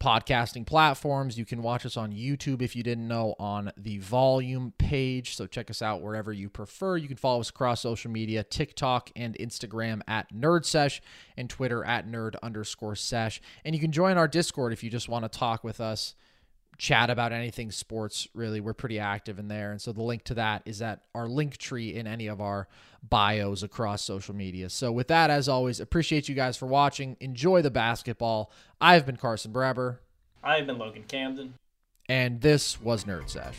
podcasting platforms. You can watch us on YouTube if you didn't know on the Volume page. So check us out wherever you prefer. You can follow us across social media, TikTok and Instagram at Nerd Sesh and Twitter at Nerd underscore Sesh. And you can join our Discord if you just want to talk with us, chat about anything sports, really. We're pretty active in there. And so the link to that is at our link tree in any of our bios across social media. So with that, as always, appreciate you guys for watching. Enjoy the basketball. I've been Carson Breber. I've been Logan Camden. And this was Nerd Sesh.